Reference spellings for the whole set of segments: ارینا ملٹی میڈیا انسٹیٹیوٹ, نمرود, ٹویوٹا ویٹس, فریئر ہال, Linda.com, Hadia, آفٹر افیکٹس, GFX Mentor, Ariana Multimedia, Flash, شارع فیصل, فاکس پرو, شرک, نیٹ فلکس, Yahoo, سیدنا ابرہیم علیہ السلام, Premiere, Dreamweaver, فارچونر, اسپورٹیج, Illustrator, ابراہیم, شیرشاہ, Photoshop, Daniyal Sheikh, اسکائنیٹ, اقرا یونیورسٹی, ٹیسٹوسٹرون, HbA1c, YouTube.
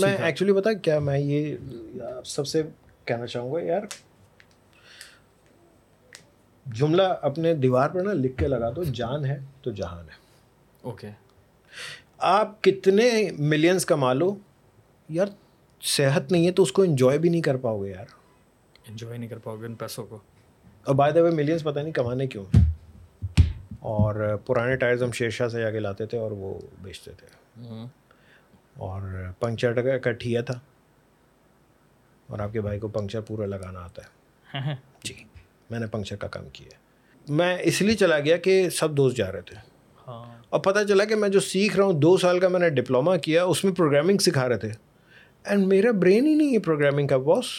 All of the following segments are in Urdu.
میں ایکچولی بتا کیا میں یہ سب سے کہنا چاہوں گا یار, جملہ اپنے دیوار پر نا لکھ کے لگا دو, جان ہے تو جہان ہے. اوکے آپ کتنے ملینز کما لو یار, صحت نہیں ہے تو اس کو انجوائے بھی نہیں کر پاؤ گے یار, انجوائے نہیں کر پاؤ گے ان پیسوں کو. اور بائی دا وے ملینز پتہ نہیں کمانے کیوں, اور پرانے ٹائرز ہم شیرشاہ سے جا کے لاتے تھے اور وہ بیچتے تھے, اور پنکچر کا ٹھیا تھا, اور آپ کے بھائی کو پنکچر پورا لگانا آتا ہے. جی میں نے پنکچر کا کام کیا ہے, میں اس لیے چلا گیا کہ سب دوست جا رہے تھے, اور پتہ چلا کہ میں جو سیکھ رہا ہوں, 2 سال کا میں نے ڈپلوما کیا, اس میں پروگرامنگ سکھا رہے تھے, اینڈ میرا برین ہی نہیں ہے پروگرامنگ کا باس.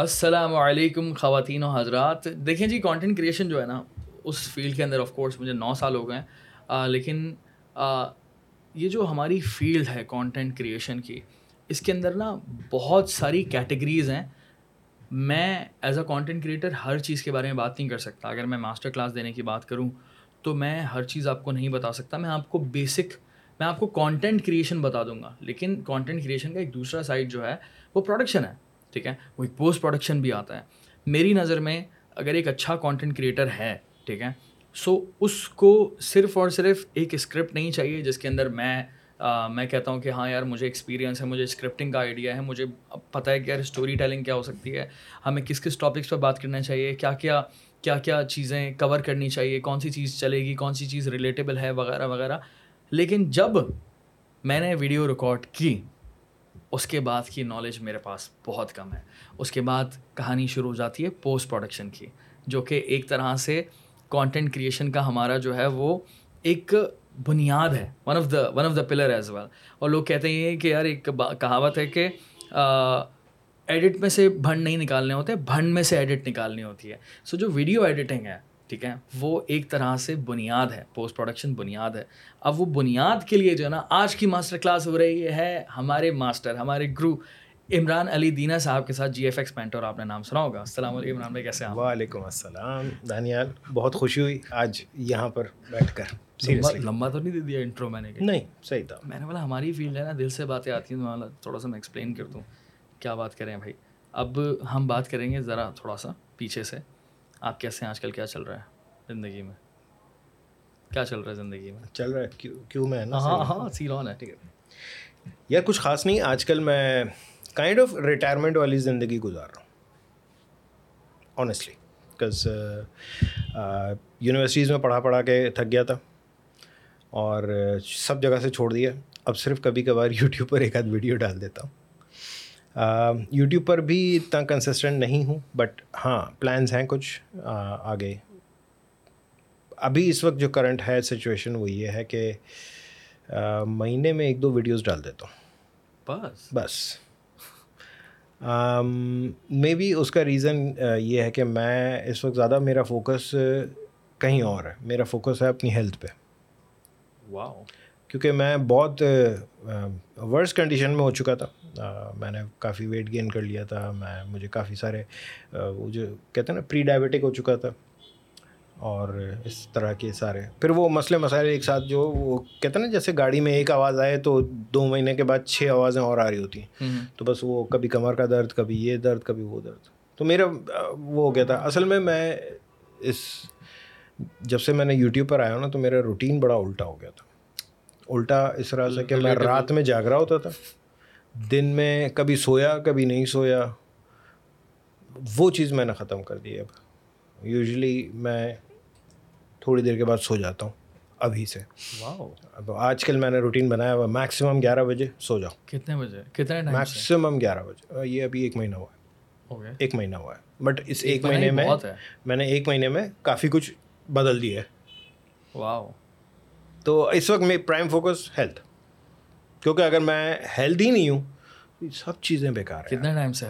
السلام علیکم خواتین و حضرات. دیکھیں جی, کانٹینٹ کریشن جو ہے نا, اس فیلڈ کے اندر آف کورس مجھے 9 سال ہو گئے ہیں, لیکن یہ جو ہماری فیلڈ ہے کانٹینٹ کریشن کی, اس کے اندر نا بہت ساری کیٹیگریز ہیں. میں ایز اے کانٹینٹ کریٹر ہر چیز کے بارے میں بات نہیں کر سکتا. اگر میں ماسٹر کلاس دینے کی بات کروں تو میں ہر چیز آپ کو نہیں بتا سکتا. میں آپ کو کانٹینٹ کریشن بتا دوں گا, لیکن کانٹینٹ کریشن کا ایک دوسرا سائڈ جو ہے وہ پروڈکشن ہے. ٹھیک ہے, وہ ایک پوسٹ پروڈکشن بھی آتا ہے. میری نظر میں اگر ایک اچھا کانٹینٹ کریٹر ہے, ٹھیک ہے, سو اس کو صرف اور صرف ایک اسکرپٹ نہیں چاہیے جس کے اندر میں کہتا ہوں کہ ہاں یار مجھے ایکسپیرینس ہے, مجھے اسکرپٹنگ کا آئیڈیا ہے, مجھے پتہ ہے کہ یار اسٹوری ٹیلنگ کیا ہو سکتی ہے, ہمیں کس کس ٹاپکس پہ بات کرنا چاہیے, کیا چیزیں کور کرنی چاہیے, کون سی چیز چلے گی, کون سی چیز ریلیٹیبل ہے, وغیرہ وغیرہ. لیکن جب میں نے ویڈیو ریکارڈ کی, اس کے بعد کی نالج میرے پاس بہت کم ہے. اس کے بعد کہانی شروع ہو جاتی ہے پوسٹ پروڈکشن کی, جو کہ ایک طرح سے کانٹینٹ کریشن کا ہمارا جو ہے وہ ایک بنیاد ہے, one of the pillar as well. اور لوگ کہتے ہیں کہ یار ایک کہاوت ہے کہ ایڈٹ میں سے بھنڈ نہیں نکالنے ہوتے, بھنڈ میں سے ایڈٹ نکالنی ہوتی ہے. سو جو ویڈیو ایڈیٹنگ ہے, ٹھیک ہے, وہ ایک طرح سے بنیاد ہے, پوسٹ پروڈکشن بنیاد ہے. اب وہ بنیاد کے لیے جو ہے نا آج کی ماسٹر کلاس ہو رہی ہے ہمارے ماسٹر, ہمارے گرو عمران علی دینا صاحب کے ساتھ, جی ایف ایکس مینٹور. آپ نے نام سنا ہوگا. السلام علیکم عمران بھائی, کیسے ہیں آپ؟ وعلیکم السلام دانیال, بہت خوشی ہوئی آج یہاں پر بیٹھ کر. لمبا تو نہیں دے دیا انٹرو میں نے؟ نہیں, صحیح تھا. میں نے بولا ہماری فیلڈ ہے نا, دل سے باتیں آتی ہیں, تھوڑا سا میں ایکسپلین کر دوں. کیا بات کریں بھائی؟ اب ہم بات کریں گے ذرا تھوڑا سا پیچھے سے. آپ کیسے ہیں آج کل؟ کیا چل رہا ہے زندگی میں؟ چل رہا ہے کیوں میں نا, ہاں سیلون ہے. ٹھیک ہے یار, کچھ خاص نہیں. آج کل میں کائنڈ آف ریٹائرمنٹ والی زندگی گزار رہا ہوں آنیسٹلی, بکاز یونیورسٹیز میں پڑھا کے تھک گیا تھا اور سب جگہ سے چھوڑ دیا. اب صرف کبھی کبھار یوٹیوب پر ایک آدھ ویڈیو ڈال دیتا ہوں. یوٹیوب پر بھی اتنا کنسسٹنٹ نہیں ہوں, بٹ ہاں پلانز ہیں کچھ آگے. ابھی اس وقت جو کرنٹ ہے سچویشن وہ یہ ہے کہ مہینے میں 1-2 ویڈیوز ڈال دیتا ہوں بس. مے بی اس کا ریزن یہ ہے کہ میں اس وقت زیادہ, میرا فوکس کہیں اور ہے. میرا فوکس ہے اپنی ہیلتھ پہ. واو. کیونکہ میں بہت ورس کنڈیشن میں ہو چکا تھا. میں نے کافی ویٹ گین کر لیا تھا, مجھے کافی سارے وہ جو کہتے ہیں نا پری ڈائبیٹک ہو چکا تھا, اور اس طرح کے سارے پھر وہ مسئلے مسائل ایک ساتھ, جو وہ کہتے ہیں نا جیسے گاڑی میں ایک آواز آئے تو 2 مہینے کے بعد 6 آوازیں اور آ رہی ہوتی ہیں, تو بس وہ کبھی کمر کا درد, کبھی یہ درد, کبھی وہ درد. تو میرا وہ ہو گیا تھا. اصل میں جب سے میں نے یوٹیوب پر آیا ہوں نا, تو میرا روٹین بڑا الٹا ہو گیا تھا. الٹا اس طرح سے کہ میں رات میں جاگ رہا ہوتا تھا, دن میں کبھی سویا کبھی نہیں سویا. وہ چیز میں نے ختم کر دی. اب یوزلی میں تھوڑی دیر کے بعد سو جاتا ہوں ابھی سے. واو. اب آج کل میں نے روٹین بنایا ہوا, میکسیمم 11 بجے سو جاؤں. کتنے بجے میکسیمم 11 بجے. یہ ابھی 1 مہینہ ہوا ہے. 1 مہینہ ہوا ہے, بٹ اس 1 مہینے میں میں نے 1 مہینے میں کافی کچھ بدل دیا ہے. واو. تو اس وقت میری پرائم فوکس ہیلتھ, کیونکہ اگر میں ہیلدی نہیں ہوں تو سب چیزیں بیکار ہیں. کتنے ٹائم سے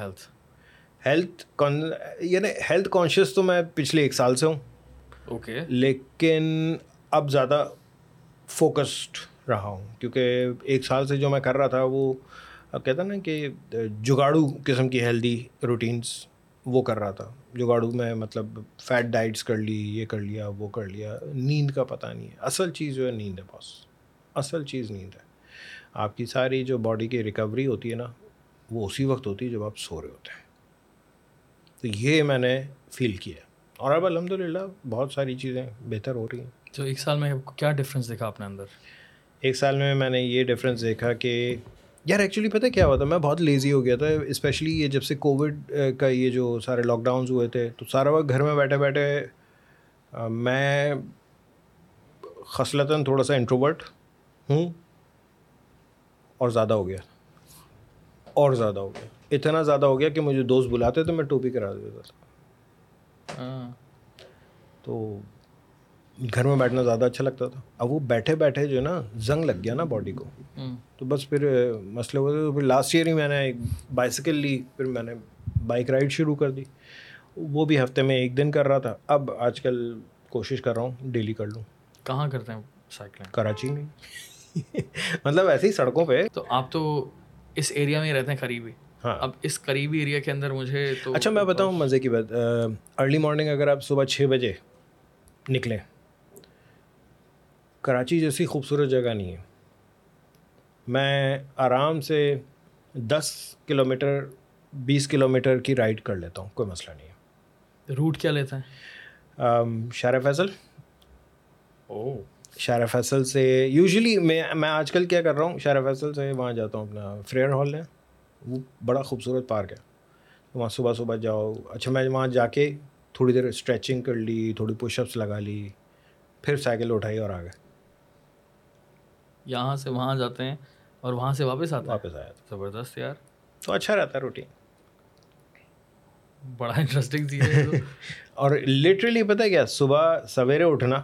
ہیلتھ کانشیس تو میں پچھلے 1 سال سے ہوں. اوکے. لیکن اب زیادہ فوکسڈ رہا ہوں، کیونکہ ایک سال سے جو میں کر رہا تھا وہ کہتا نا کہ جگاڑو قسم کی ہیلدی روٹینز وہ کر رہا تھا، جگاڑو میں مطلب فیٹ ڈائٹس کر لی، یہ کر لیا، وہ کر لیا، نیند کا پتہ نہیں ہے. اصل چیز جو ہے نیند ہے باس، اصل چیز نیند ہے. آپ کی ساری جو باڈی کی ریکوری ہوتی ہے نا وہ اسی وقت ہوتی ہے جب آپ سو رہے ہوتے ہیں. تو یہ میں نے فیل کیا اور اب الحمدللہ بہت ساری چیزیں بہتر ہو رہی ہیں. تو ایک سال میں آپ کو کیا ڈفرینس دیکھا آپ نے اندر؟ ایک سال میں نے یہ ڈفرینس دیکھا کہ یار ایکچولی پتہ کیا ہوا تھا، میں بہت لیزی ہو گیا تھا، اسپیشلی یہ جب سے کووڈ کا یہ جو سارے لاک ڈاؤنز ہوئے تھے تو سارا وقت گھر میں بیٹھے بیٹھے میں خصلتاً تھوڑا سا انٹروورٹ ہوں اور زیادہ ہو گیا، اور زیادہ ہو گیا، اتنا زیادہ ہو گیا کہ مجھے دوست بلاتے تو میں ٹوپی کرا دیتا تھا. تو گھر میں بیٹھنا زیادہ اچھا لگتا تھا. اب وہ بیٹھے بیٹھے جو ہے نا زنگ لگ گیا نا باڈی کو، تو بس پھر مسئلے ہوئے. تو پھر لاسٹ ایئر ہی میں نے ایک بائسیکل لی، پھر میں نے بائک رائڈ شروع کر دی، وہ بھی ہفتے میں ایک دن کر رہا تھا. اب آج کل کوشش کر رہا ہوں ڈیلی کر لوں. کہاں کرتے ہیں سائیکلنگ؟ کراچی میں، مطلب ایسے ہی سڑکوں پہ. تو آپ تو اس ایریا میں رہتے ہیں قریبی؟ ہاں. اب اس قریبی ایریا کے اندر مجھے تو اچھا میں بتاؤں مزے کی بات، ارلی مارننگ اگر آپ صبح 6 بجے نکلیں، کراچی جیسی خوبصورت جگہ نہیں ہے. میں آرام سے 10 کلومیٹر 20 کلومیٹر کی رائڈ کر لیتا ہوں، کوئی مسئلہ نہیں ہے. روٹ کیا لیتا ہے؟ شارع فیصل. شارع فیصل سے یوزلی میں آج کل کیا کر رہا ہوں، شارع فیصل سے وہاں جاتا ہوں، اپنا فریئر ہال ہے، وہ بڑا خوبصورت پارک ہے، وہاں صبح صبح جاؤ. اچھا میں وہاں جا کے تھوڑی دیر اسٹریچنگ کر لی، تھوڑی پش اپس لگا لی، پھر سائیکل اٹھائی اور آ گئے. یہاں سے وہاں جاتے ہیں اور وہاں سے واپس آتے ہیں، واپس آیا. زبردست یار، تو اچھا رہتا روٹین. بڑا انٹرسٹنگ چیز ہے. اور لٹرلی پتہ ہے کیا، صبح سویرے اٹھنا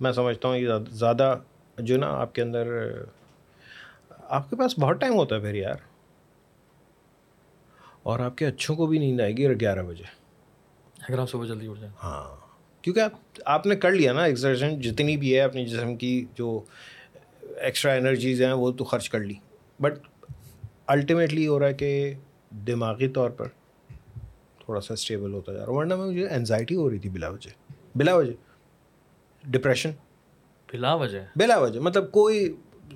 میں سمجھتا ہوں یہ زیادہ جو نا آپ کے اندر، آپ کے پاس بہت ٹائم ہوتا ہے پھر یار، اور آپ کے اچھوں کو بھی نیند آئے گی 11 بجے اگر آپ صبح جلدی اٹھ جائیں. ہاں، کیونکہ آپ نے کر لیا نا ایکسرسائز جتنی بھی ہے، اپنے جسم کی جو ایکسٹرا انرجیز ہیں وہ تو خرچ کر لی، بٹ الٹیمیٹلی ہو رہا ہے کہ دماغی طور پر تھوڑا سا اسٹیبل ہوتا جا رہا. ورنہ میں مجھے انزائٹی ہو رہی تھی بلا وجہ ڈپریشن بلا وجہ. مطلب کوئی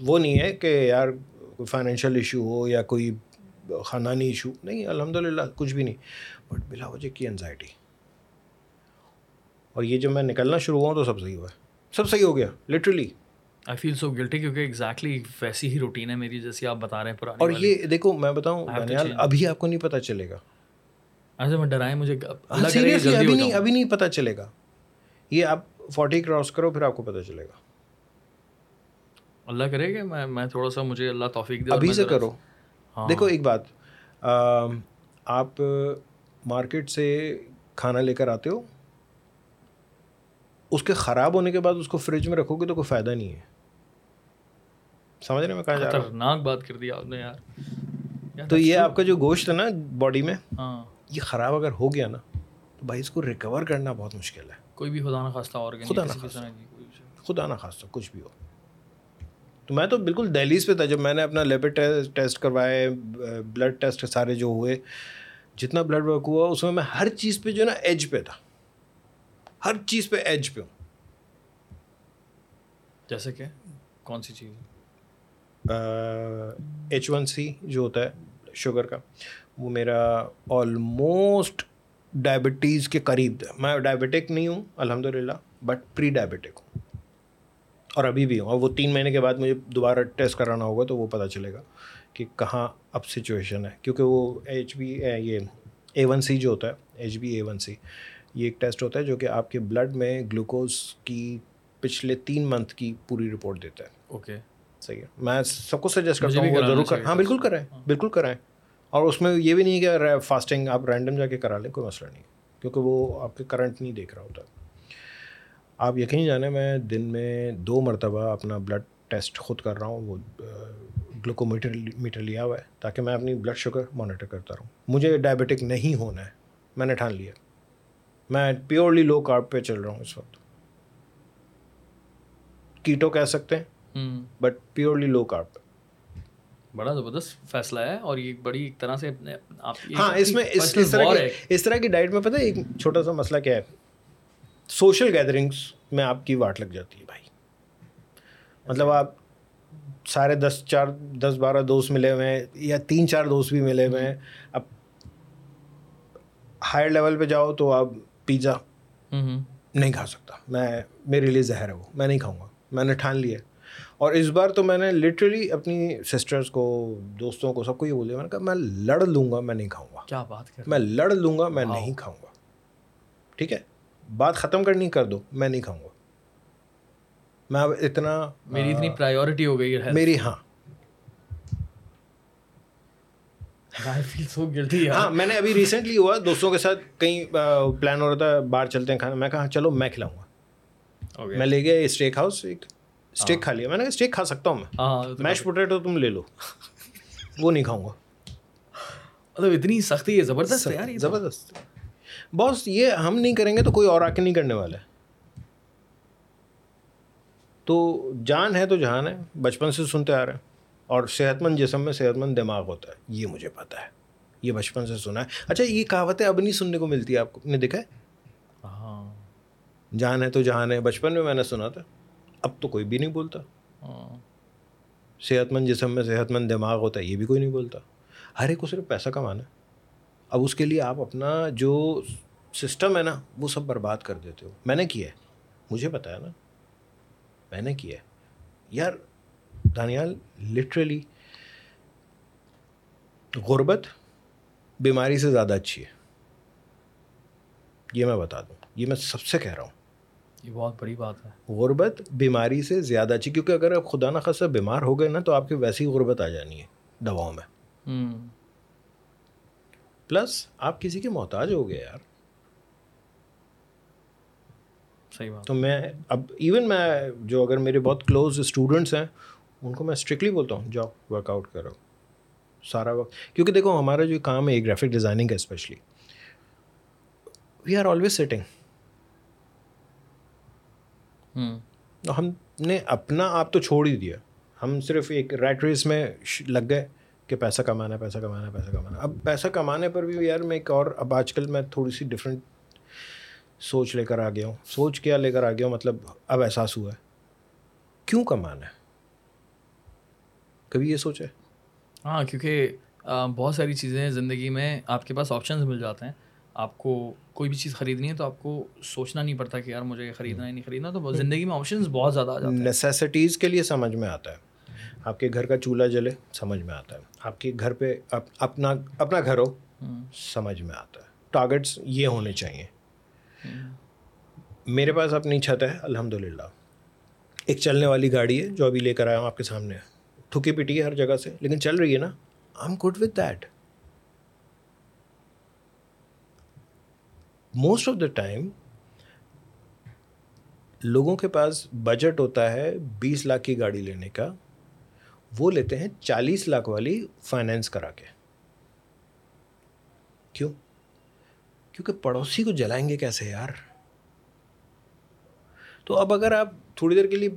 وہ نہیں ہے کہ یار کوئی فائنینشیل ایشو ہو یا کوئی خاندانی ایشو، نہیں، الحمدللہ کچھ بھی نہیں، بٹ بلا وجہ کی انزائٹی. اور یہ جب میں نکلنا شروع ہوا تو سب صحیح ہو گیا لٹرلی. آئی فیل سو گلٹی کیونکہ ایگزیکٹلی ویسی ہی روٹین ہے میری جیسی آپ بتا رہے ہیں پرانی. اور یہ دیکھو میں بتاؤں دانیال، ابھی آپ کو نہیں پتہ چلے گا. ایسے میں ڈرائیں، مجھے ابھی نہیں پتہ چلے گا. یہ آپ 40 کراس کرو پھر آپ کو پتہ چلے گا. اللہ کرے گا میں تھوڑا سا، مجھے اللہ توفیق دے. ابھی سے کرو. دیکھو ایک بات، آپ مارکیٹ سے کھانا لے کر آتے ہو، اس کے خراب ہونے کے بعد اس کو فریج میں رکھو گے تو کوئی فائدہ نہیں ہے. سمجھ رہے میں کہاں جا رہا ہوں؟ خطرناک بات کر دی آپ نے یار. تو یہ آپ کا جو گوشت ہے نا باڈی میں، یہ خراب اگر ہو گیا نا تو بھائی اس کو ریکور کرنا بہت مشکل ہے. کوئی بھی خدا نخواستہ آرگن، خدا نخواستہ کچھ بھی ہو. تو میں تو بالکل دہلیز پہ تھا جب میں نے اپنا لیپڈ ٹیسٹ کروائے، بلڈ ٹیسٹ سارے جو ہوئے، جتنا بلڈ ورک ہوا اس میں ہر چیز پہ جو ہے نا ایج پہ تھا، ہر چیز پہ ایج پہ ہوں. جیسے کہ کون سی چیز؟ H1C جو ہوتا ہے شوگر کا، وہ میرا آلموسٹ ڈائبٹیز کے قریب تھا. میں ڈائبٹک نہیں ہوں الحمدللہ، بٹ پری ڈائبٹک ہوں اور ابھی بھی ہوں. اور وہ 3 مہینے کے بعد مجھے دوبارہ ٹیسٹ کرانا ہوگا تو وہ پتہ چلے گا کہ کہاں اب سچویشن ہے. کیونکہ وہ A1C جو ہوتا ہے، HbA1c، یہ ایک ٹیسٹ ہوتا ہے جو کہ آپ کے بلڈ میں گلوکوز کی پچھلے 3 منتھ کی پوری رپورٹ دیتا ہے. اوکے، صحیح ہے. میں سب کو سجیسٹ کرتا ہوں وہ ضرور کریں. ہاں بالکل کریں، بالکل کرائیں. اور اس میں یہ بھی نہیں ہے کہ فاسٹنگ، آپ رینڈم جا کے کرا لیں، کوئی مسئلہ نہیں، کیونکہ وہ آپ کے کرنٹ نہیں دیکھ رہا ہوتا. آپ یقین جانیں میں دن میں 2 مرتبہ اپنا بلڈ ٹیسٹ خود کر رہا ہوں. وہ گلوکومیٹر میٹر لیا ہوا ہے تاکہ میں اپنی بلڈ شوگر مانیٹر کرتا رہوں. مجھے ڈائبٹک نہیں ہونا ہے، میں نے ٹھان لیا. میں پیورلی لو کارب پہ چل رہا ہوں اس وقت. کیٹو کہہ سکتے ہیں، بٹ پیورلی لو کارب. بڑا زبردست فیصلہ ہے اور یہ بڑی ایک طرح سے ہاں اس میں اس طرح کی ڈائٹ میں پتہ ہے ایک چھوٹا سا مسئلہ کیا ہے, سوشل گیدرنگس میں آپ کی واٹ لگ جاتی ہے بھائی. مطلب آپ سارے 10 12 دوست ملے ہوئے ہیں یا 3-4 دوست بھی ملے ہوئے ہیں. اب ہائر لیول پہ جاؤ تو آپ پیزا نہیں کھا سکتا, میرے لیے زہر ہے وہ, میں نہیں کھاؤں گا, میں نے ٹھان لیا. اور اس بار تو میں نے لٹرلی اپنی سسٹرز کو, دوستوں کو, سب کو یہ بول دیا, میں نے کہا میں لڑ لوں گا میں نہیں کھاؤں گا. کیا بات کر, میں لڑ لوں گا میں نہیں کھاؤں گا. ٹھیک ہے, بات ختم کرنی کر دو, میں نہیں کھاؤں گا. میں اب اتنا میری اتنی پرائیورٹی ہو گئی ہے میری. ہاں I feel so guilty. ہاں میں نے ابھی ریسنٹلی ہوا دوستوں کے ساتھ, کہیں پلان ہو رہا تھا باہر چلتے ہیں کھانا, میں کہا چلو میں کھلاؤں گا. میں لے گیا اسٹیک ہاؤس, ایک اسٹیک کھا لیا. میں نے کہا اسٹیک کھا سکتا ہوں میں, میش پوٹیٹو تم لے لو, وہ نہیں کھاؤں گا. مطلب اتنی سختی ہے, زبردست ہے یار, زبردست. بس یہ ہم نہیں کریں گے تو کوئی اور آ کے نہیں کرنے والا ہے. تو جان ہے تو جہان ہے, بچپن سے سنتے آ رہے ہیں. اور صحت مند جسم میں صحت مند دماغ ہوتا ہے, یہ مجھے پتہ ہے, یہ بچپن سے سنا ہے. اچھا یہ کہاوتیں اب نہیں سننے کو ملتی, آپ نے دیکھا ہے؟ ہاں, جان ہے تو جہان ہے, بچپن میں نے سنا تھا, اب تو کوئی بھی نہیں بولتا. صحت مند جسم میں صحت مند دماغ ہوتا ہے, یہ بھی کوئی نہیں بولتا. ہر ایک کو صرف پیسہ کمانا ہے. اب اس کے لیے آپ اپنا جو سسٹم ہے نا وہ سب برباد کر دیتے ہو. میں نے کیا ہے, مجھے پتہ ہے نا, میں نے کیا ہے یار. دانیال لٹرلی غربت بیماری سے زیادہ اچھی ہے, یہ میں بتا دوں, یہ میں سب سے کہہ رہا ہوں. یہ بہت بڑی بات ہے, غربت بیماری سے زیادہ اچھی, کیونکہ اگر آپ خدا نخواستہ بیمار ہو گئے نا تو آپ کی ویسی غربت آ جانی ہے دواؤں میں, پلس آپ کسی کے محتاج ہو گئے یار. صحیح بات. تو میں اب ایون میں جو اگر میرے بہت کلوز اسٹوڈنٹس ہیں ان کو میں اسٹرکٹلی بولتا ہوں جاؤ ورک آؤٹ کرو سارا وقت, کیونکہ دیکھو ہمارا جو کام ہے گرافک ڈیزائننگ کا especially, we are always sitting. ہم نے اپنا آپ تو چھوڑ ہی دیا, ہم صرف ایک ریٹ ریس میں لگ گئے کہ پیسہ کمانا ہے, پیسہ کمانا ہے, پیسہ کمانا. اب پیسہ کمانے پر بھی یار میں ایک اور, اب آج کل میں تھوڑی سی ڈفرینٹ سوچ لے کر آ گیا ہوں. سوچ کیا لے کر آ گیا ہوں, مطلب اب احساس ہوا ہے کیوں کمانا ہے, کبھی یہ سوچا ہے؟ ہاں, کیونکہ بہت ساری چیزیں زندگی میں آپ کے پاس آپشنز مل جاتے ہیں. آپ کو کوئی بھی چیز خریدنی ہے تو آپ کو سوچنا نہیں پڑتا کہ یار مجھے یہ خریدنا ہے نہیں خریدنا, تو زندگی میں آپشنز بہت زیادہ آ جاتے ہیں. نیسیسٹیز کے لیے سمجھ میں آتا ہے, آپ کے گھر کا چولہا جلے سمجھ میں آتا ہے, آپ کے گھر پہ اپنا گھر ہو سمجھ میں آتا ہے, ٹارگیٹس یہ ہونے چاہیے. میرے پاس اپنی چھت ہے الحمدللہ, ایک چلنے والی گاڑی ہے جو ابھی لے کر آیا ہوں آپ کے سامنے, ٹھکی پٹی ہے ہر جگہ سے لیکن چل رہی ہے نا, I am good with that. Most of the time لوگوں کے پاس بجٹ ہوتا ہے 20 لاکھ کی گاڑی لینے کا, وہ لیتے ہیں 40 لاکھ والی فائنینس کرا کے. کیوں؟ کیونکہ پڑوسی کو جلائیں گے کیسے یار. تو اب اگر آپ تھوڑی دیر کے لیے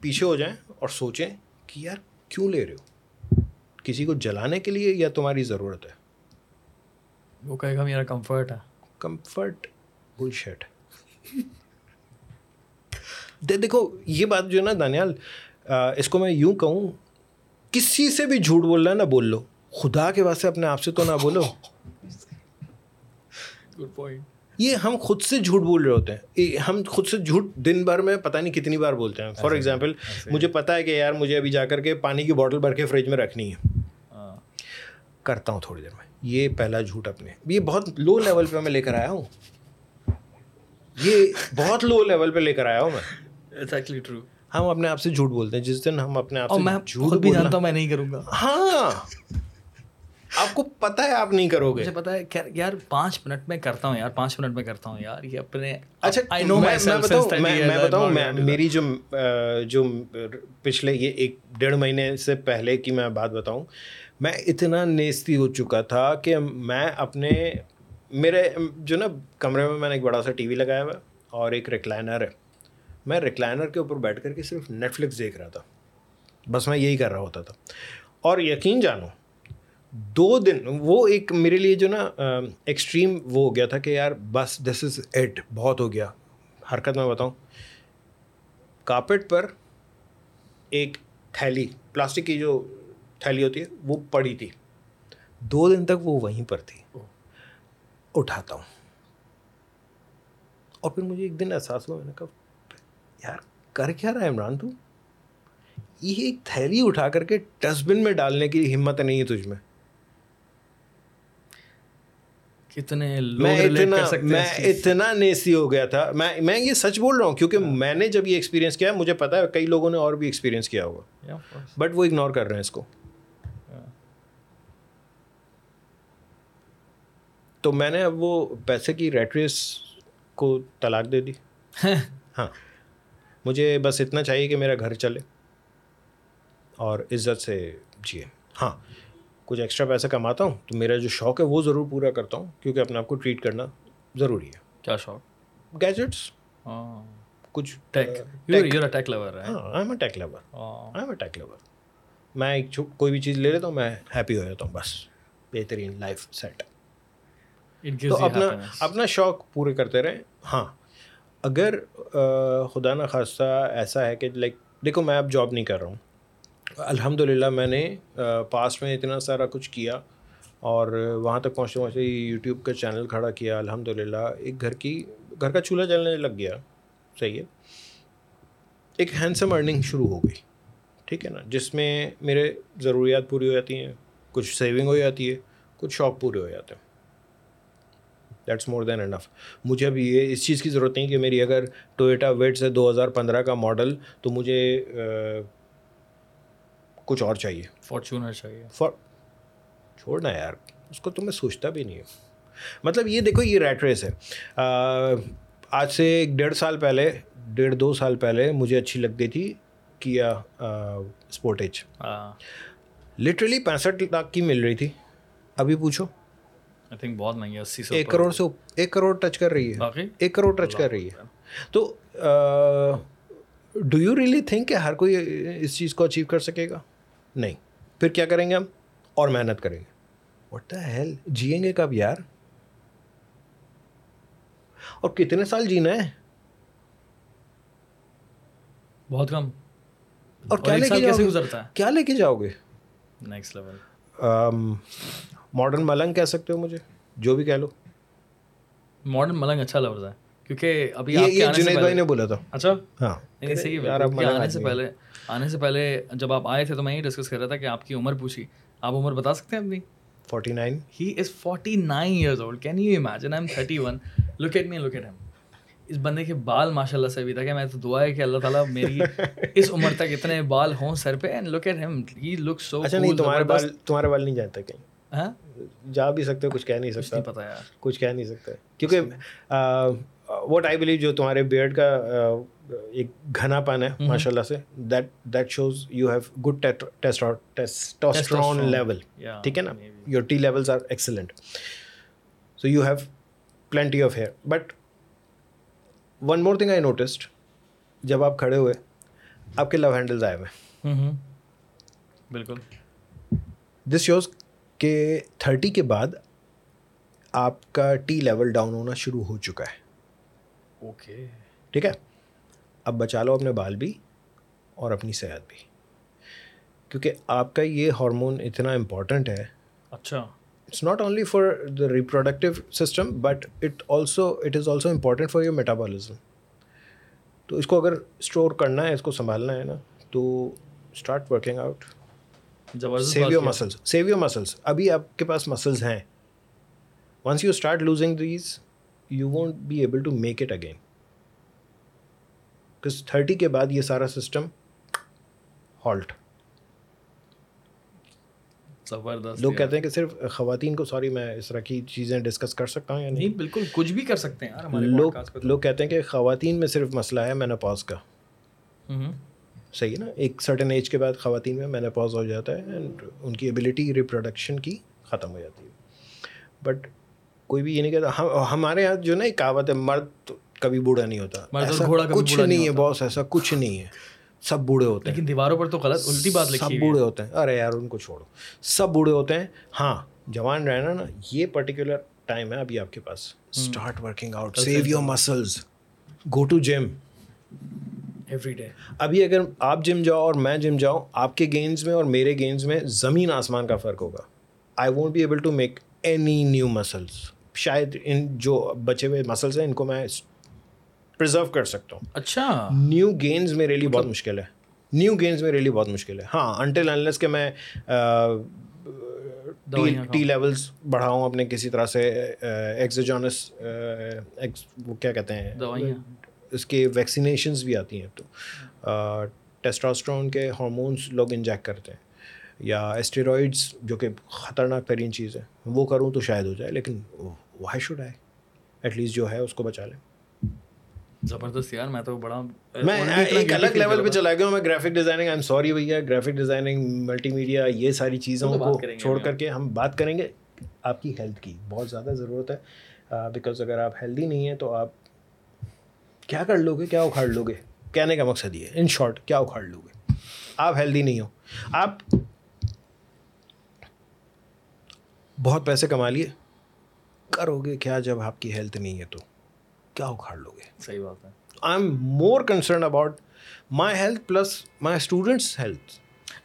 پیچھے ہو جائیں اور سوچیں کہ یار کیوں لے رہے ہو, کسی کو جلانے کے لیے یا تمہاری ضرورت ہے؟ وہ کہے گا میرا کمفرٹ ہے. Comfort bullshit. دیکھو یہ بات جو ہے نا دانیال, اس کو میں یوں کہوں, کسی سے بھی جھوٹ بولنا نہ بول لو, خدا کے واسطے اپنے آپ سے تو نہ بولو. Good point. یہ ہم خود سے جھوٹ بول رہے ہوتے ہیں, ہم خود سے جھوٹ دن بھر میں پتہ نہیں کتنی بار بولتے ہیں. فار ایگزامپل مجھے پتہ ہے کہ یار مجھے ابھی جا کر کے پانی کی بوٹل بھر کے فریج میں رکھنی ہے, کرتا ہوں تھوڑی دیر میں. یہ پہلا جھوٹ اپنے, یہ بہت لو لیول پہ میں لے کر آیا ہوں, یہ بہت لو لیول پہ لے کر آیا ہوں میں. It's actually true. ہم اپنے آپ سے جھوٹ بولتے ہیں, جس دن ہم اپنے آپ سے جھوٹ بھی جانتا ہوں میں نہیں کروں گا. ہاں آپ کو پتہ ہے آپ نہیں کرو گے, مجھے پتہ ہے یار 5 منٹ میں کرتا ہوں یار, 5 منٹ میں کرتا ہوں یار. یہ اپنے اچھا آئی نو مائی سیلف. میں بتاؤں میری جو پچھلے یہ 1.5 مہینے سے پہلے کی میں بات بتاؤں, میں اتنا نیستی ہو چکا تھا کہ میں اپنے میرے جو نا کمرے میں نے ایک بڑا سا ٹی وی لگایا ہوا اور ایک ریکلائنر ہے, میں ریکلائنر کے اوپر بیٹھ کر کے صرف نیٹ فلکس دیکھ رہا تھا. بس میں یہی کر رہا ہوتا تھا. اور یقین جانو 2 دن وہ ایک میرے لیے جو نا ایکسٹریم وہ ہو گیا تھا کہ یار بس دس از اٹ, بہت ہو گیا. حرکت میں بتاؤں, کارپیٹ پر ایک تھیلی, پلاسٹک کی جو تھیلی ہوتی ہے وہ پڑی تھی, 2 دن تک وہ وہیں پر تھی. اٹھاتا ہوں اور پھر مجھے ایک دن احساس ہوا, میں نے کہا یار کر کیا رہا ہے عمران, تو یہ ایک تھیلی اٹھا کر کے ڈسٹ بن میں ڈالنے کی ہمت نہیں ہے تجھ میں. کتنے لوگ ریلیٹ کر سکتے ہیں. میں اتنا نیسی ہو گیا تھا, میں یہ سچ بول رہا ہوں کیونکہ میں نے جب یہ ایکسپیرینس کیا, مجھے پتہ ہے کئی لوگوں نے اور بھی ایکسپیرینس کیا ہوگا, بٹ وہ اگنور کر رہے ہیں اس کو. تو میں نے اب وہ پیسے کی ریٹ ریس کو طلاق دے دی. ہاں, مجھے بس اتنا چاہیے کہ میرا گھر چلے اور عزت سے جیے. ہاں, کچھ ایکسٹرا پیسہ کماتا ہوں تو میرا جو شوق ہے وہ ضرور پورا کرتا ہوں کیونکہ اپنے آپ کو ٹریٹ کرنا ضروری ہے. کیا شوق؟ گیجٹس, کچھ tech. You are tech lover, right? ہاں, آئی ایم اے ٹیک لور. میں کوئی بھی چیز لے لیتا ہوں, میں ہیپی ہو جاتا ہوں, بس بہترین لائف سیٹ. تو اپنا شوق پورے کرتے رہیں. ہاں, اگر خدا نخواستہ ایسا ہے کہ لائک دیکھو میں اب جاب نہیں کر رہا ہوں, الحمدللہ میں نے پاسٹ میں اتنا سارا کچھ کیا اور وہاں تک پہنچتے پہنچتے یوٹیوب کا چینل کھڑا کیا, الحمدللہ ایک گھر کا چولہا جلنے لگ گیا, صحیح ہے, ایک ہینڈسم ارننگ شروع ہو گئی, ٹھیک ہے نا, جس میں میرے ضروریات پوری ہو جاتی ہیں, کچھ سیونگ ہو جاتی ہے, کچھ شوق پورے ہو جاتے ہیں. That's more than enough. مجھے اب یہ اس چیز کی ضرورت نہیں کہ میری اگر ٹویوٹا ویٹس ہے 2015 کا ماڈل تو مجھے کچھ اور چاہیے, فارچونر چاہیے. چھوڑنا یار, اس کو تو میں سوچتا بھی نہیں ہوں. مطلب یہ دیکھو یہ ریٹ ریس ہے. آج سے 1.5 سال پہلے مجھے اچھی لگ گئی تھی کیا اسپورٹیج, لٹرلی 65 لاکھ کی مل رہی تھی. ابھی پوچھو, آئی تھنک بہت مہنگی, 80 سے 1 کروڑ ٹچ کر رہی ہے, 1 کروڑ ٹچ کر رہی ہے. تو ڈو یو ریئلی تھنک کہ ہر کوئی اس چیز کو اچیو کر سکے گا؟ نہیں. پھر کیا کریں گے ہم؟ اور محنت کریں گے. واٹ دا ہیل, جیئیں گے کب یار؟ اور کتنے سال جینا ہے؟ بہت کم. اور کیا لے کے جاؤ گے نیکسٹ لیول؟ ماڈرن ملنگ کہہ سکتے ہو مجھے, جو بھی کہہ لو. ماڈرن ملنگ اچھا لفظ ہے کیونکہ ابھی جنید بھائی نے بولا تھا. اچھا, ہاں نہیں صحیح ہے. آنے سے پہلے جب آپ آئے تھے تو میں یہ ڈسکس کر رہا تھا کہ آپ کی عمر پوچھی, آپ عمر بتا سکتے ہیں اپنی؟ 49. He is 49 years old. Can you imagine? I am 31. Look at me, look at him. اس بندے کے بال ماشاء اللہ سے بھی تھا کہ میں تو دعا ہے کہ اللہ تعالیٰ میری اس عمر تک اتنے بال ہوں سر پہ. اینڈ لک ایٹ ہم, ہی لک سو. اچھا نہیں, تمہارے بال نہیں جاتا کہیں. ہاں, جا بھی سکتے ہو, کچھ کہہ نہیں سکتا کیونکہ واٹ آئی بلیو, جو تمہارے بیئرڈ کا ایک گھنا پن ہے ماشاء اللہ سے, that shows you have good ٹیسٹوسٹرون level, ٹھیک ہے نا, your T levels are excellent, so you have plenty of hair. But one more thing I noticed, جب آپ کھڑے ہوئے آپ کے لو ہینڈلز آئے ہوئے. بالکل. دس شوز کہ 30 کے بعد آپ کا ٹی لیول ڈاؤن ہونا شروع ہو چکا ہے. اوکے, ٹھیک ہے. اب بچا لو اپنے بال بھی اور اپنی صحت بھی, کیونکہ آپ کا یہ ہارمون اتنا امپورٹنٹ ہے. اچھا, it's not only for the reproductive system but it is also important for your metabolism. تو اس کو اگر اسٹور کرنا ہے, اس کو سنبھالنا ہے نا, تو start working out. Save your muscles. ابھی آپ کے پاس مسلس ہیں. Once you start losing these, you won't be able to make it again. Because 30 کے بعد یہ سارا سسٹم ہالٹ. زبردست. لوگ کہتے ہیں کہ صرف خواتین کو, سوری میں اس طرح کی چیزیں ڈسکس کر سکتا ہوں یا نہیں؟ بالکل, کچھ بھی کر سکتے ہیں یار. ہمارے لوگ کہتے ہیں کہ خواتین میں صرف مسئلہ ہے مینوپاز کا. صحیح ہے نا, ایک سرٹن ایج کے بعد خواتین میں مینوپاز ہو جاتا ہے اینڈ ان کی ایبلٹی ریپروڈکشن کی ختم ہو جاتی ہے. بٹ کوئی بھی یہ نہیں کہتا. ہمارے یہاں جو نا ایک کہاوت ہے, مرد کبھی بوڑھا نہیں ہوتا, ایسا کچھ نہیں ہے باس, ایسا کچھ نہیں ہے. سب بوڑھے ہوتے ہیں. لیکن دیواروں پر تو غلط الٹی بات لکھی ہے. سب بوڑھے ہوتے ہیں. ارے یار ان کو چھوڑو, سب بوڑھے ہوتے ہیں. ہاں جوان رہنا نا, یہ پرٹیکولر ٹائم ہے ابھی آپ کے پاس. Start working out, save your muscles, go to gym every day. ابھی اگر آپ جم جاؤ اور میں جم جاؤں, آپ کے گینز میں اور میرے گینز میں زمین آسمان کا فرق ہوگا. I won't be able to make any new muscles. شاید ان جو بچے ہوئے مسلس ہیں ان کو میں پرزرو کر سکتا ہوں. اچھا نیو گینز میرے لیے بہت مشکل ہے. نیو گینز میرے لیے بہت مشکل ہے. ہاں انٹل انلیس کہ میں ٹی لیولس بڑھاؤں اپنے کسی طرح سے, ایکسوجینس وہ کیا کہتے ہیں اس کے, ویکسینیشنز بھی آتی ہیں تو ٹیسٹوسٹرون کے ہارمونس لوگ انجیکٹ کرتے ہیں یا اسٹیرائڈس جو کہ خطرناک ترین چیز ہے, وہ کروں تو شاید ہو جائے. لیکن why should I at least جو ہے اس کو بچا لیں. زبردست یار, میں تو بڑا میں ایک الگ لیول پہ چلا گیا ہوں. میں graphic designing, I am sorry بھیا, گرافک ڈیزائننگ, ملٹی میڈیا, یہ ساری چیزوں کو چھوڑ کر کے ہم بات کریں گے آپ کی ہیلتھ کی. بہت زیادہ ضرورت ہے بیکاز اگر آپ ہیلدی نہیں ہیں تو آپ کیا کر لو گے, کیا اکھاڑ لو گے. کہنے کا مقصد یہ ہے ان شارٹ, کیا اکھاڑ لو گے آپ ہیلدی نہیں ہو. آپ بہت پیسے کما لیے, کرو گے کیا جب آپ کی ہیلتھ نہیں ہے تو کیا اکھاڑ لو گے. صحیح بات ہے. I am more concern about my health plus my students health.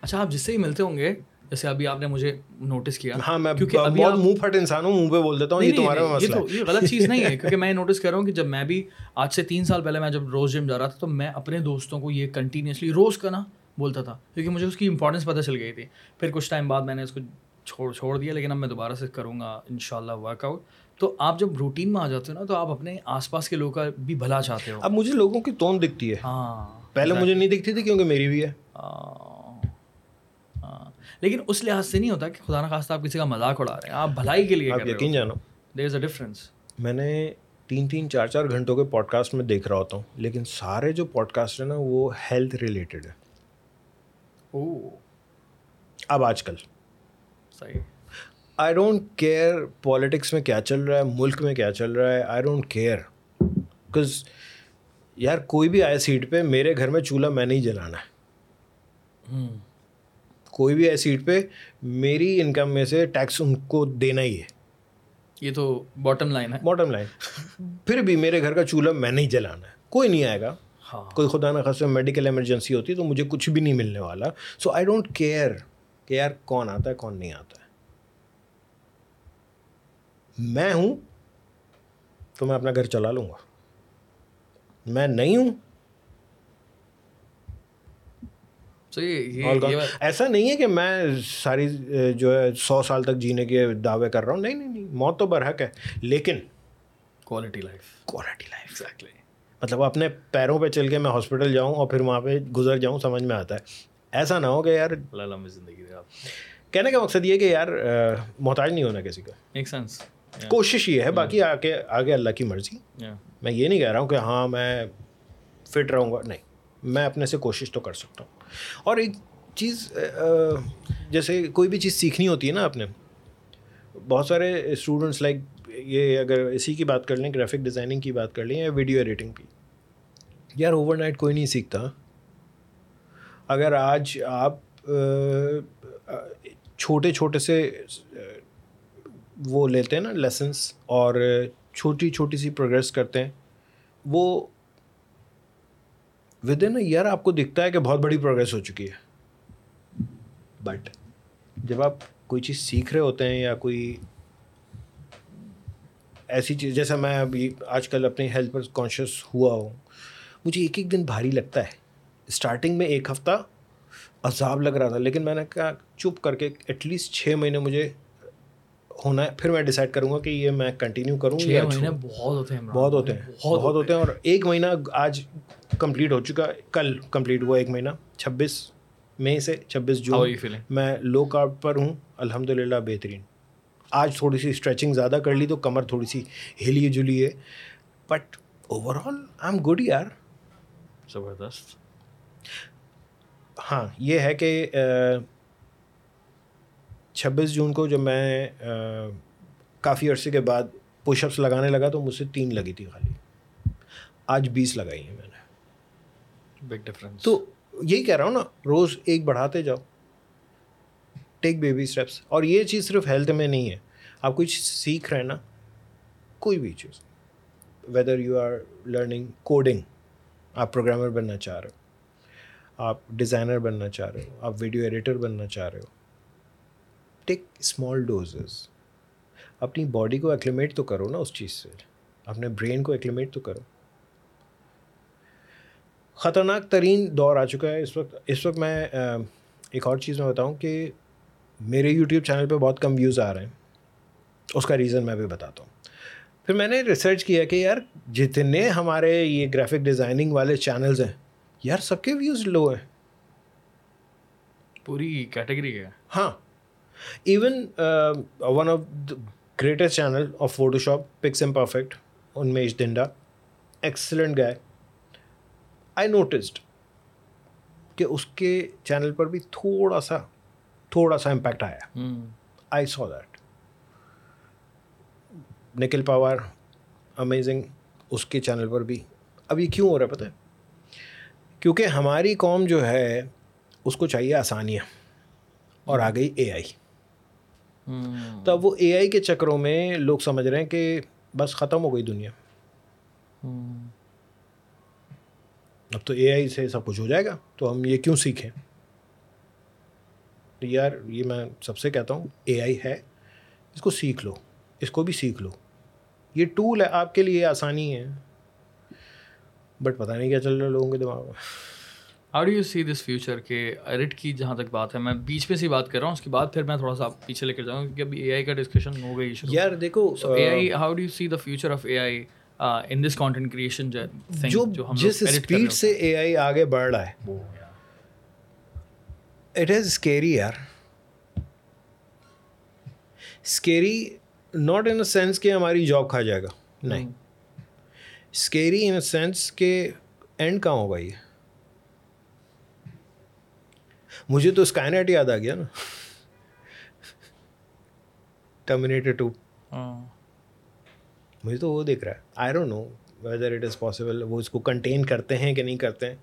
اچھا آپ جس سے ہی ملتے ہوں گے, جیسے ابھی آپ نے مجھے نوٹس کیا, ہاں میں بہت منہ پھٹ انسان ہوں, منہ پہ بول دیتا ہوں, یہ تمہارا مسئلہ ہے, یہ غلط چیز نہیں ہے. کیونکہ میں نوٹس کر رہا ہوں کہ جب میں بھی آج سے 3 سال پہلے میں جب روز جم جا رہا تھا تو میں اپنے دوستوں کو یہ کنٹینیوسلی روز کا نا بولتا تھا کیونکہ مجھے اس کی امپورٹنس پتہ چل گئی تھی. پھر کچھ ٹائم بعد میں نے اس کو چھوڑ دیا, لیکن اب میں دوبارہ سے کروں گا انشاءاللہ ورک آؤٹ. تو آپ جب روٹین میں آ جاتے ہو نا تو آپ اپنے آس پاس کے لوگوں کا بھی بھلا چاہتے ہو. اب مجھے لوگوں کی تون دکھتی ہے. ہاں پہلے مجھے نہیں دکھتی تھی کیونکہ میری بھی ہے, لیکن اس لحاظ سے نہیں ہوتا کہ خدا نخواستہ آپ کسی کا مذاق اڑا رہے ہیں, آپ بھلائی کے لیے. آپ یقین جانو دیر از اے ڈفرینس. میں نے 3-4 گھنٹوں کے پوڈ کاسٹ میں دیکھ رہا ہوتا ہوں, لیکن سارے جو پوڈ کاسٹ ہیں نا وہ ہیلتھ ریلیٹڈ ہے. اوہ اب آج کل آئی ڈونٹ کیئر پالیٹکس میں کیا چل رہا ہے, ملک میں کیا چل رہا ہے, آئی ڈونٹ کیئر. بکاز یار کوئی بھی آئے سیٹ پہ, میرے گھر میں چولہا میں نہیں جلانا ہے. کوئی بھی آئے سیٹ پہ, میری انکم میں سے ٹیکس ان کو دینا ہی ہے. یہ تو باٹم لائن ہے, باٹم لائن. پھر بھی میرے گھر کا چولہا میں نہیں جلانا ہے. کوئی نہیں آئے گا, کوئی خدا نہ خاص میڈیکل ایمرجنسی ہوتی تو مجھے کچھ بھی نہیں ملنے والا. سو آئی ڈونٹ کیئر کہ یار کون آتا ہے کون نہیں آتا ہے. میں ہوں تو میں اپنا گھر چلا لوں گا, میں نہیں ہوں. ایسا نہیں ہے کہ میں ساری جو ہے 100 سال تک جینے کے دعوے کر رہا ہوں. نہیں نہیں نہیں, موت تو برحق ہے, لیکن quality life, quality life exactly. مطلب اپنے پیروں پہ چل کے میں ہاسپٹل جاؤں اور پھر وہاں پہ گزر جاؤں, سمجھ میں آتا ہے. ایسا نہ ہو کہ یار زندگی دے. آپ کہنے کا مقصد یہ کہ یار محتاج نہیں ہونا کسی کا, میک سینس. کوشش یہ ہے, باقی آگے اللہ کی مرضی. میں یہ نہیں کہہ رہا ہوں کہ ہاں میں فٹ رہوں گا, نہیں, میں اپنے سے کوشش تو کر سکتا ہوں. اور ایک چیز جیسے کوئی بھی چیز سیکھنی ہوتی ہے نا آپ نے, بہت سارے اسٹوڈنٹس لائک یہ اگر اسی کی بات کر لیں, گرافک ڈیزائننگ کی بات کر لیں یا ویڈیو ایڈیٹنگ کی, یار اوور نائٹ کوئی نہیں سیکھتا. اگر آج آپ چھوٹے چھوٹے سے وہ لیتے ہیں نا لیسنس اور چھوٹی چھوٹی سی پروگریس کرتے ہیں, وہ ود ان ایئر آپ کو دکھتا ہے کہ بہت بڑی پروگریس ہو چکی ہے. بٹ جب آپ کوئی چیز سیکھ رہے ہوتے ہیں یا کوئی ایسی چیز, جیسا میں ابھی آج کل اپنی ہیلتھ پر کانشیس ہوا ہوں, مجھے ایک دن بھاری لگتا ہے. اسٹارٹنگ میں 1 ہفتہ عذاب لگ رہا تھا, لیکن میں نے کہا چپ کر کے ایٹ لیسٹ 6 مہینے مجھے ہونا ہے, پھر میں ڈیسائڈ کروں گا کہ یہ میں کنٹینیو کروں. 6 مہینے بہت ہوتے ہیں. اور 1 مہینہ آج کمپلیٹ ہو چکا, کل کمپلیٹ ہوا 1 مہینہ. 26 مئی سے 26 جون میں لو کارب پر ہوں, الحمد للہ بہترین. آج تھوڑی سی اسٹریچنگ زیادہ کر لی تو کمر تھوڑی سی ہلی جلی ہے, but overall I am good یار. زبردست. ہاں یہ ہے کہ 26 جون کو جب میں کافی عرصے کے بعد پش اپس لگانے لگا تو مجھ سے 3 لگی تھی خالی, آج 20 لگائی ہیں میں نے. Big difference. تو یہی کہہ رہا ہوں نا, روز ایک بڑھاتے جاؤ, ٹیک بیبی اسٹیپس. اور یہ چیز صرف ہیلتھ میں نہیں ہے, آپ کچھ سیکھ رہے ہیں نا, کوئی بھی چیز, whether you are learning coding, آپ پروگرامر بننا چاہ رہے ہو, آپ ڈیزائنر بننا چاہ رہے ہو, آپ ویڈیو ایڈیٹر بننا چاہ رہے ہو, ٹیک اسمال ڈوزز. اپنی باڈی کو ایکلیمیٹ تو کرو نا اس چیز سے, اپنے برین کو ایکلیمیٹ تو کرو. خطرناک ترین دور آ چکا ہے اس وقت. اس وقت میں ایک اور چیز میں بتاؤں کہ میرے یوٹیوب چینل پہ بہت کم ویوز آ رہے ہیں, اس کا ریزن میں بھی بتاتا ہوں. پھر میں نے ریسرچ کیا کہ یار جتنے ہمارے یہ گرافک ڈیزائننگ والے چینلز ہیں یار, سب کے ویوز لو ہیں, پوری کیٹیگری کے. ہاں, even one of the greatest channel of Photoshop, pics and perfect, Unmesh danda, excellent guy, I noticed کہ اس کے چینل پر بھی تھوڑا سا امپیکٹ آیا. I saw that. نکل پاور امیزنگ, اس کے چینل پر بھی. اب یہ کیوں ہو رہا ہے پتہ ہے؟ کیونکہ ہماری قوم جو ہے اس کو چاہیے آسانیاں, اور آ گئی اے آئی. تب وہ اے آئی کے چکروں میں لوگ سمجھ رہے ہیں کہ بس ختم ہو گئی دنیا, اب تو اے آئی سے سب کچھ ہو جائے گا, تو ہم یہ کیوں سیکھیں. تو یار یہ میں سب سے کہتا ہوں, اے آئی ہے, اس کو سیکھ لو, اس کو بھی سیکھ لو, یہ ٹول ہے آپ کے لیے, آسانی ہے, بٹ پتہ نہیں کیا چل رہا لوگوں کے دماغ میں. How do you see this future کے ایڈٹ کی جہاں تک بات ہے, میں بیچ میں سی بات کر رہا ہوں, اس کے بعد پھر میں تھوڑا سا پیچھے لے کر جاؤں کیونکہ ابھی اے آئی کا ڈسکشن ہو گئی یار. دیکھو A I, how do you see the future of A I in this content creation? جس اسپیڈ سے اے آئی آگے بڑھ رہا ہے, اٹ از اسکیری یار. Scary not in a sense کہ ہماری جاب کھا جائے گا, نہیں, اسکیری ان اے سینس کہ اینڈ کہاں ہوگا. یہ مجھے تو اسکائنیٹ یاد آ گیا نا, ٹرمینیٹر 2. مجھے تو وہ دیکھ رہا ہے. I don't know whether it is possible, وہ اس کو کنٹین کرتے ہیں کہ نہیں کرتے ہیں,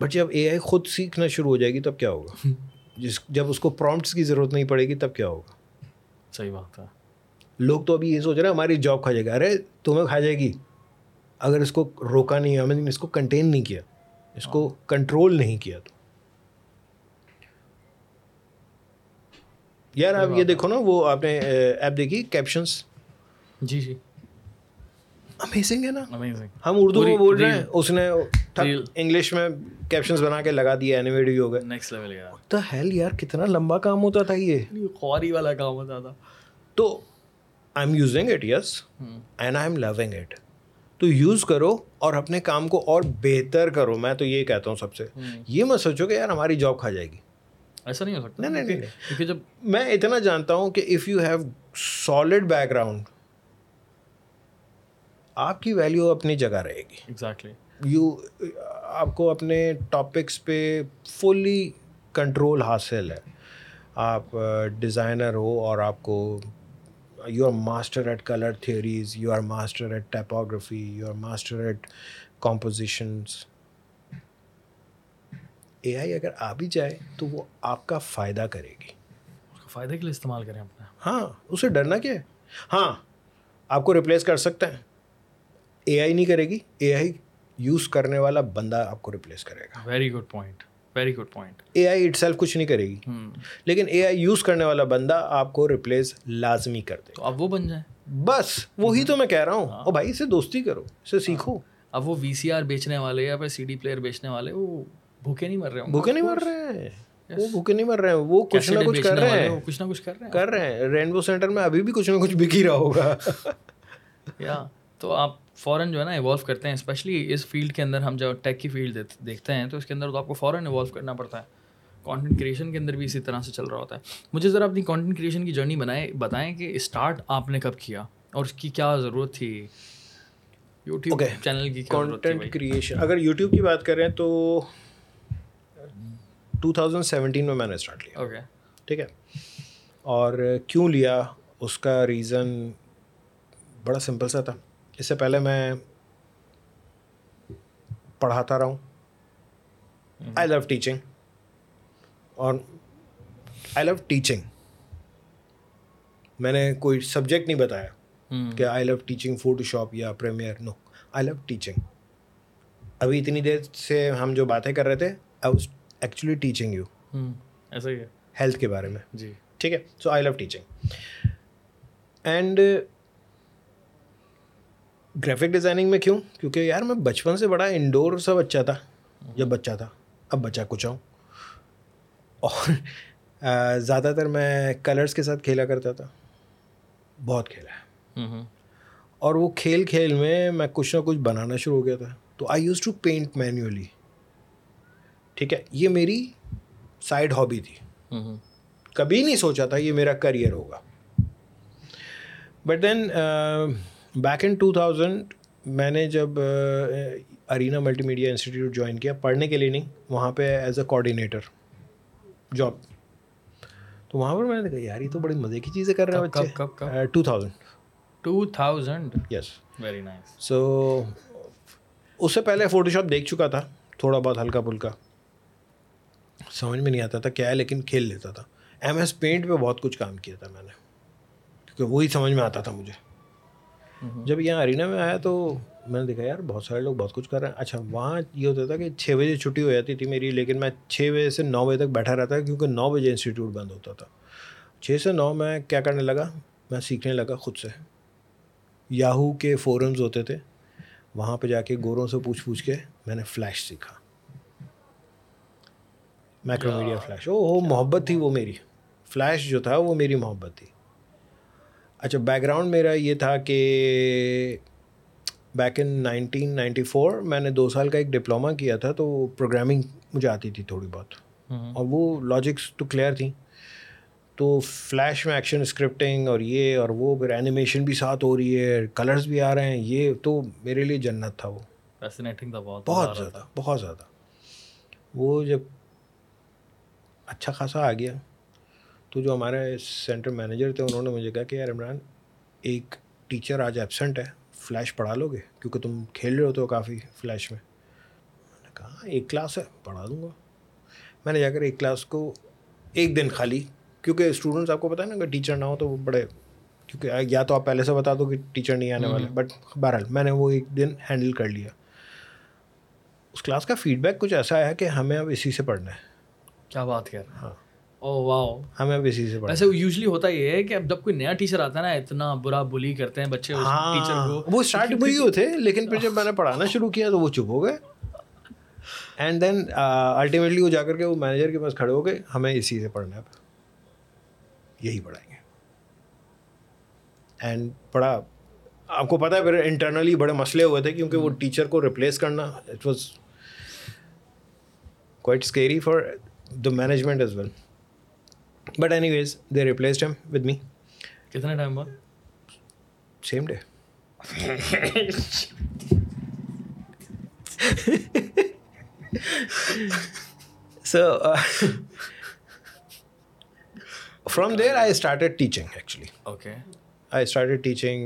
بٹ جب اے آئی خود سیکھنا شروع ہو جائے گی تب کیا ہوگا؟ جب اس کو پرومپٹس کی ضرورت نہیں پڑے گی تب کیا ہوگا؟ صحیح بات ہے. لوگ تو ابھی یہ سوچ رہے ہیں ہماری جاب کھا جائے گا. ارے تمہیں کھا جائے گی اگر اس کو روکا نہیں, ہم نے اس کو کنٹین نہیں کیا, اس کو کنٹرول نہیں کیا. تو یار آپ یہ دیکھو نا, وہ آپ نے ایپ دیکھی کیپشنس؟ جی جی, امیزنگ ہے نا, ہم اردو میں بول رہے ہیں, اس نے انگلش میں کیپشنز بنا کے لگا دیا, اینیمیٹڈ ہو گئے. نیکسٹ لیول یار, واٹ دی ہیل یار, کتنا لمبا کام ہوتا تھا, یہ خواری والا کام ہوتا تھا. تو I am using it, yes, and I am loving it. تو یوز کرو اور اپنے کام کو اور بہتر کرو. میں تو یہ کہتا ہوں سب سے, یہ مت سوچو کہ یار ہماری جاب کھا جائے گی, ایسا نہیں ہو سکتا. نہیں نہیں نہیں, جب میں اتنا جانتا ہوں کہ if you have solid background, آپ کی ویلیو اپنی جگہ رہے گی. ایگزیکٹلی, آپ کو اپنے ٹاپکس پہ فلی کنٹرول حاصل ہے. آپ ڈیزائنر ہو اور آپ کو, you are master at colour theories, you are master at typography, you are master at compositions. A I اگر آ بھی جائے تو وہ آپ کا فائدہ کرے گی, اس کا فائدہ کے لیے استعمال کریں اپنا. ہاں, اسے ڈرنا کیا ہے. ہاں, آپ کو ریپلیس کر سکتے ہیں, اے آئی نہیں کرے گی, اے آئی یوز کرنے والا بندہ آپ کو ریپلیس کرے گا. Very good point, very good point. A I itself کچھ نہیں کرے گی, لیکن اے آئی یوز کرنے والا بندہ آپ کو ریپلیس لازمی کر دے گا. اب وہ بن جائیں, بس وہی تو میں کہہ رہا ہوں. او بھائی, اسے دوستی کرو, اسے سیکھو. اب وہ وی سی آر بیچنے والے یا پھر سی ڈی پلیئر بیچنے والے, وہ بھوکے نہیں مر رہے ہوں, بھوکے نہیں مر رہے ہیں, وہ بھوکے نہیں مر رہے ہیں, وہ کچھ نہ کچھ کر رہے ہیں, کچھ نہ کچھ کر رہے ہیں. رینبو سینٹر میں ابھی بھی کچھ نہ کچھ بک ہی رہا ہوگا. یا تو آپ فوراً جو ہے نا ایوالو کرتے ہیں, اسپیشلی اس فیلڈ کے اندر. ہم جب ٹیک کی فیلڈ دیکھتے ہیں تو اس کے اندر تو آپ کو فوراً ایوالو کرنا پڑتا ہے. کانٹینٹ کریشن کے اندر بھی اسی طرح سے چل رہا ہوتا ہے. مجھے ذرا اپنی کانٹینٹ کریشن کی جرنی بتائیں کہ اسٹارٹ آپ نے کب کیا اور اس کی کیا ضرورت تھی یوٹیوب چینل کی. کانٹینٹ کریشن اگر یوٹیوب کی بات کریں تو 2017 میں نے اسٹارٹ لیا. اوکے, ٹھیک ہے. اور کیوں لیا, اس کا ریزن بڑا سمپل سا تھا. اس سے پہلے میں پڑھاتا رہا ہوں, I love teaching اور I love teaching. میں نے کوئی سبجیکٹ نہیں بتایا کہ I love teaching فوٹوشاپ یا premiere. No, I love teaching. ابھی اتنی دیر سے ہم جو باتیں کر رہے تھے I was actually teaching you. ایسا ہی ہے ہیلتھ کے بارے میں. جی ٹھیک ہے. So I love teaching. And graphic designing میں کیوں؟ کیونکہ یار میں بچپن سے بڑا انڈور سا بچہ تھا جب بچہ تھا. اب بچہ کچھ ہوں. اور زیادہ تر میں کلرس کے ساتھ کھیلا کرتا تھا. بہت کھیلا ہے. اور وہ کھیل کھیل میں میں کچھ نہ کچھ بنانا شروع ہو گیا تھا. تو I use to paint manually. ٹھیک ہے, یہ میری سائڈ ہابی تھی. کبھی نہیں سوچا تھا یہ میرا کریئر ہوگا. بٹ دین بیک ان 2000 میں نے جب ارینا ملٹی میڈیا انسٹیٹیوٹ join کیا, پڑھنے کے لیے نہیں, وہاں پہ ایز اے کوآرڈینیٹر جاب. تو وہاں پر میں نے کہا یار یہ تو بڑے مزے کی چیزیں کر رہے ہیں بچے. 2000 یس, ویری نائس. سو اس سے پہلے فوٹو شاپ دیکھ چکا تھا تھوڑا بہت, ہلکا پھلکا, سمجھ میں نہیں آتا تھا کیا ہے لیکن کھیل لیتا تھا. ایم ایس پینٹ پہ بہت کچھ کام کیا تھا میں نے کیونکہ وہی سمجھ میں آتا تھا مجھے. جب یہاں ارینا میں آیا تو میں نے دیکھا یار بہت سارے لوگ بہت کچھ کر رہے ہیں. اچھا, وہاں یہ ہوتا تھا کہ 6 بجے چھٹی ہو جاتی تھی میری, لیکن میں 6 بجے سے 9 بجے تک بیٹھا رہتا تھا کیونکہ 9 بجے انسٹیٹیوٹ بند ہوتا تھا. 6 سے 9 میں کیا کرنے لگا, میں سیکھنے لگا خود سے. یاہو کے فورمز ہوتے تھے, وہاں پہ جا کے گوروں سے پوچھ کے میں نے فلیش سیکھا, میکرو میڈیا فلیش. وہ محبت تھی وہ میری. فلیش جو تھا وہ میری محبت تھی. اچھا, بیک گراؤنڈ میرا یہ تھا کہ بیک ان 1994 میں نے 2 سال کا ایک ڈپلوما کیا تھا. تو پروگرامنگ مجھے آتی تھی تھوڑی بہت, اور وہ لاجکس تو کلیئر تھیں. تو فلیش میں ایکشن اسکرپٹنگ اور یہ اور وہ, پھر اینیمیشن بھی ساتھ ہو رہی ہے, کلرز بھی آ رہے ہیں, یہ تو میرے لیے جنت تھا. وہ فیسنیٹنگ تھا بہت, بہت زیادہ, بہت زیادہ. وہ جب اچھا خاصا آ گیا تو جو ہمارے سینٹر مینیجر تھے انہوں نے مجھے کہا کہ یار عمران, ایک ٹیچر آج ایبسنٹ ہے, فلیش پڑھا لو گے کیونکہ تم کھیل رہے ہوتے ہو کافی فلیش میں. میں نے کہا ایک کلاس ہے, پڑھا دوں گا. میں نے جا کر ایک کلاس کو ایک دن خالی, کیونکہ اسٹوڈنٹس آپ کو پتہ ہے نا اگر ٹیچر نہ ہو تو وہ بڑے, کیونکہ یا تو آپ پہلے سے بتا دو کہ ٹیچر نہیں آنے والے, بٹ بہرحال میں نے وہ ایک دن ہینڈل کر لیا. اس کلاس کا فیڈ بیک کچھ ایسا آیا کہ ہمیں اب اسی سے پڑھنا ہے. کیا بات کر, ہاں, اوہ واو, ہمیں اب اسی سے پڑھنا. ویسے یوزلی ہوتا یہ ہے کہ اب جب کوئی نیا ٹیچر آتا ہے نا, اتنا برا بلی کرتے ہیں بچے اس ٹیچر کو. وہ اسٹارٹ بلی ہوتے, لیکن پھر جب میں نے پڑھانا شروع کیا تو وہ چپ ہو گئے. اینڈ دین الٹیمیٹلی وہ جا کر کے وہ مینیجر کے پاس کھڑے ہو گئے, ہمیں اسی سے پڑھنا ہے, یہی پڑھائیں گے. اینڈ پڑھا. آپ کو پتہ ہے پھر انٹرنلی بڑے مسئلے ہوئے تھے کیونکہ وہ ٹیچر کو ریپلیس کرنا, it was quite scary for the management as well. But anyways, they replaced him with me. Kitna time baad? Same day. So, from there I started teaching actually. Okay. I started teaching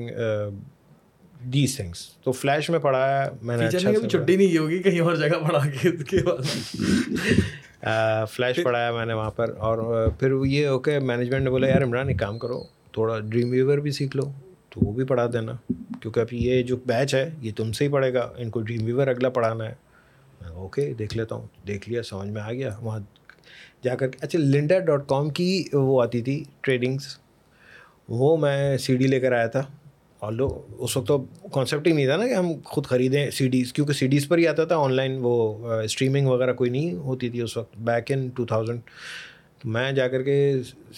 these things. تو فلیش میں پڑھایا میں نے. ٹیچر نے کبھی چھٹی نہیں کی ہوگی, کہیں اور جگہ پڑھا کے اس کے بعد. فلیش پڑھایا میں نے وہاں پر. اور پھر یہ ہو کے مینجمنٹ نے بولا یار عمران ایک کام کرو, تھوڑا ڈریم ویور بھی سیکھ لو, تو وہ بھی پڑھا دینا کیونکہ اب یہ جو بیچ ہے یہ تم سے ہی پڑھے گا, ان کو ڈریم ویور اگلا پڑھانا ہے. میں اوکے دیکھ لیتا ہوں. دیکھ لیا, سمجھ میں آ گیا. وہاں جا کر اچھا Linda.com کی وہ آتی تھی ٹریڈنگس, وہ میں سی ڈی لے کر آیا تھا. اور لوگ اس وقت تو کانسیپٹ ہی نہیں تھا نا کہ ہم خود خریدیں سی ڈیز, کیونکہ سی ڈیز پر ہی آتا تھا. آن لائن وہ اسٹریمنگ وغیرہ کوئی نہیں ہوتی تھی اس وقت, بیک ان 2000. تو میں جا کر کے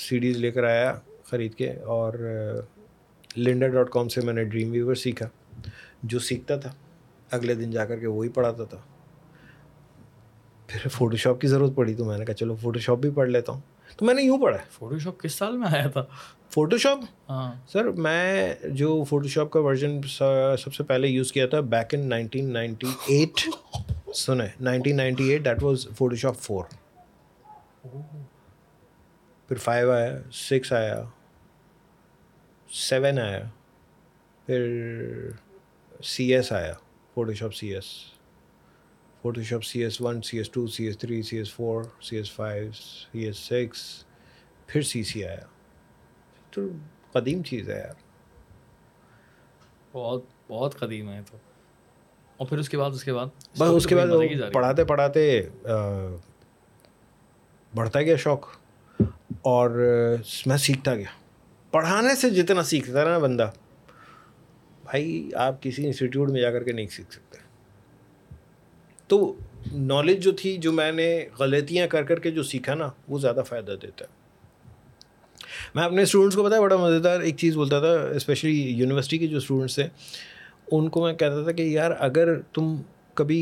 سی ڈیز لے کر آیا خرید کے, اور Linda.com سے میں نے ڈریم ویور سیکھا. جو سیکھتا تھا اگلے دن جا کر کے وہی پڑھاتا تھا. پھر فوٹو شاپ کی ضرورت پڑی تو میں نے کہا چلو فوٹو شاپ بھی پڑھ لیتا ہوں. تو میں نے یوں پڑھا. فوٹو شاپ کس سال میں آیا تھا فوٹو شاپ؟ ہاں سر, میں جو فوٹو شاپ کا ورژن سب سے پہلے یوز کیا تھا بیک ان 1998. سنیں 1998 دیٹ واز فوٹو شاپ 4. پھر 5 آیا, 6 آیا, 7 آیا, پھر سی ایس آیا, Photoshop C S, Photoshop CS1, CS2, CS3, CS4, CS5, CS6 پھر CC آیا. تو قدیم چیز ہے یار, بہت بہت قدیم ہے. تو اور پھر اس کے بعد بس اس کے بعد پڑھاتے پڑھاتے بڑھتا گیا شوق, اور میں سیکھتا گیا. پڑھانے سے جتنا سیکھتا رہا نا بندہ, بھائی آپ کسی انسٹیٹیوٹ میں جا کر کے نہیں سیکھ سکتے. تو نالج جو تھی, جو میں نے غلطیاں کر کر کے جو سیکھا نا, وہ زیادہ فائدہ دیتا ہے. میں اپنے اسٹوڈنٹس کو, پتا ہے, بڑا مزیدار ایک چیز بولتا تھا, اسپیشلی یونیورسٹی کے جو اسٹوڈنٹس تھے ان کو میں کہتا تھا کہ یار اگر تم کبھی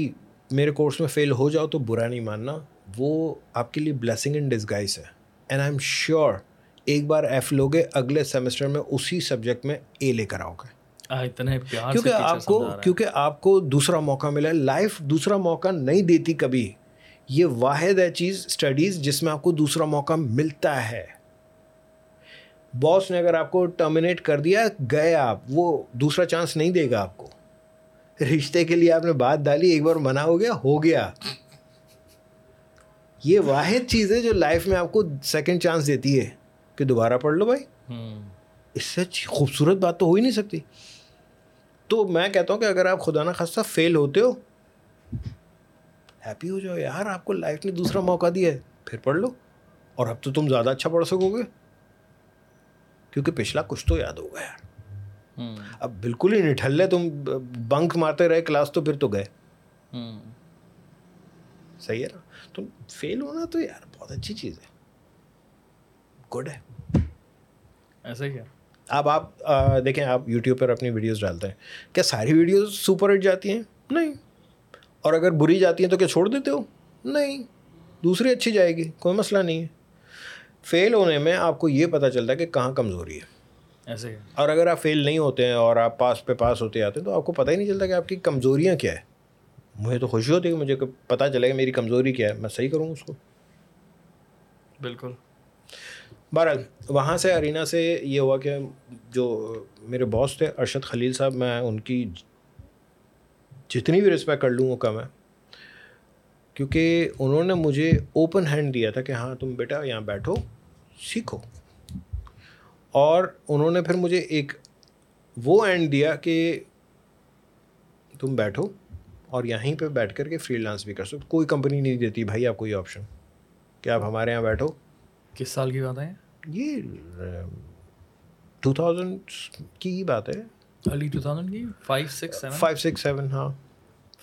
میرے کورس میں فیل ہو جاؤ تو برا نہیں ماننا, وہ آپ کے لیے بلیسنگ ان ڈسگائز ہے. اینڈ آئی ایم شیور ایک بار ایف لوگے, اگلے سیمسٹر میں اسی سبجیکٹ میں اے لے کر آؤ گے, کیونکہ آپ کو دوسرا موقع ملا. لائف دوسرا موقع نہیں دیتی کبھی. یہ واحد ہے چیز اسٹڈیز جس میں آپ کو دوسرا موقع ملتا ہے. باس نے اگر آپ کو ٹرمینیٹ کر دیا, گئے آپ, وہ دوسرا چانس نہیں دے گا آپ کو. رشتے کے لیے آپ نے بات ڈالی, ایک بار منع ہو گیا. یہ واحد چیز ہے جو لائف میں آپ کو سیکنڈ چانس دیتی ہے کہ دوبارہ پڑھ لو بھائی. اس سے خوبصورت بات تو ہو ہی نہیں سکتی. تو میں کہتا ہوں کہ اگر آپ خدا نہ خواستہ فیل ہوتے ہو, ہیپی ہو جاؤ یار, آپ کو لائف نے دوسرا موقع دیا ہے, پھر پڑھ لو. اور اب تو تم زیادہ اچھا پڑھ سکو گے کیونکہ پچھلا کچھ تو یاد ہوگا یار. اب بالکل ہی نٹھلے تم بنک مارتے رہے کلاس تو پھر تو گئے. صحیح ہے نا. تم فیل ہونا تو یار بہت اچھی چیز ہے, گڈ ہے. ایسا کیا اب آپ دیکھیں, آپ یوٹیوب پر اپنی ویڈیوز ڈالتے ہیں, کیا ساری ویڈیوز سپر ہٹ جاتی ہیں؟ نہیں. اور اگر بری جاتی ہیں تو کیا چھوڑ دیتے ہو؟ نہیں, دوسری اچھی جائے گی, کوئی مسئلہ نہیں ہے. فیل ہونے میں آپ کو یہ پتہ چلتا ہے کہ کہاں کمزوری ہے. ایسے ہی اور اگر آپ فیل نہیں ہوتے ہیں اور آپ پاس پہ پاس ہوتے جاتے ہیں تو آپ کو پتہ ہی نہیں چلتا کہ آپ کی کمزوریاں کیا ہے. مجھے تو خوشی ہوتی ہے کہ مجھے پتہ چلے کہ میری کمزوری کیا ہے, میں صحیح کروں اس کو. بالکل. بہرحال وہاں سے ارینا سے یہ ہوا کہ جو میرے باس تھے ارشد خلیل صاحب, میں ان کی جتنی بھی رسپیکٹ کر لوں وہ کم ہے, کیونکہ انہوں نے مجھے اوپن ہینڈ دیا تھا کہ ہاں تم بیٹا یہاں بیٹھو, سیکھو. اور انہوں نے پھر مجھے ایک وہ اینڈ دیا کہ تم بیٹھو اور یہیں پہ بیٹھ کر کے فری لانس بھی کر سکتے. کوئی کمپنی نہیں دیتی بھائی آپ کو یہ آپشن کہ آپ ہمارے یہاں بیٹھو. کس سال کی بات ہے یہ؟ 2000 کی بات ہے, ارلی 2000 کی, 5, 6, 7. ہاں,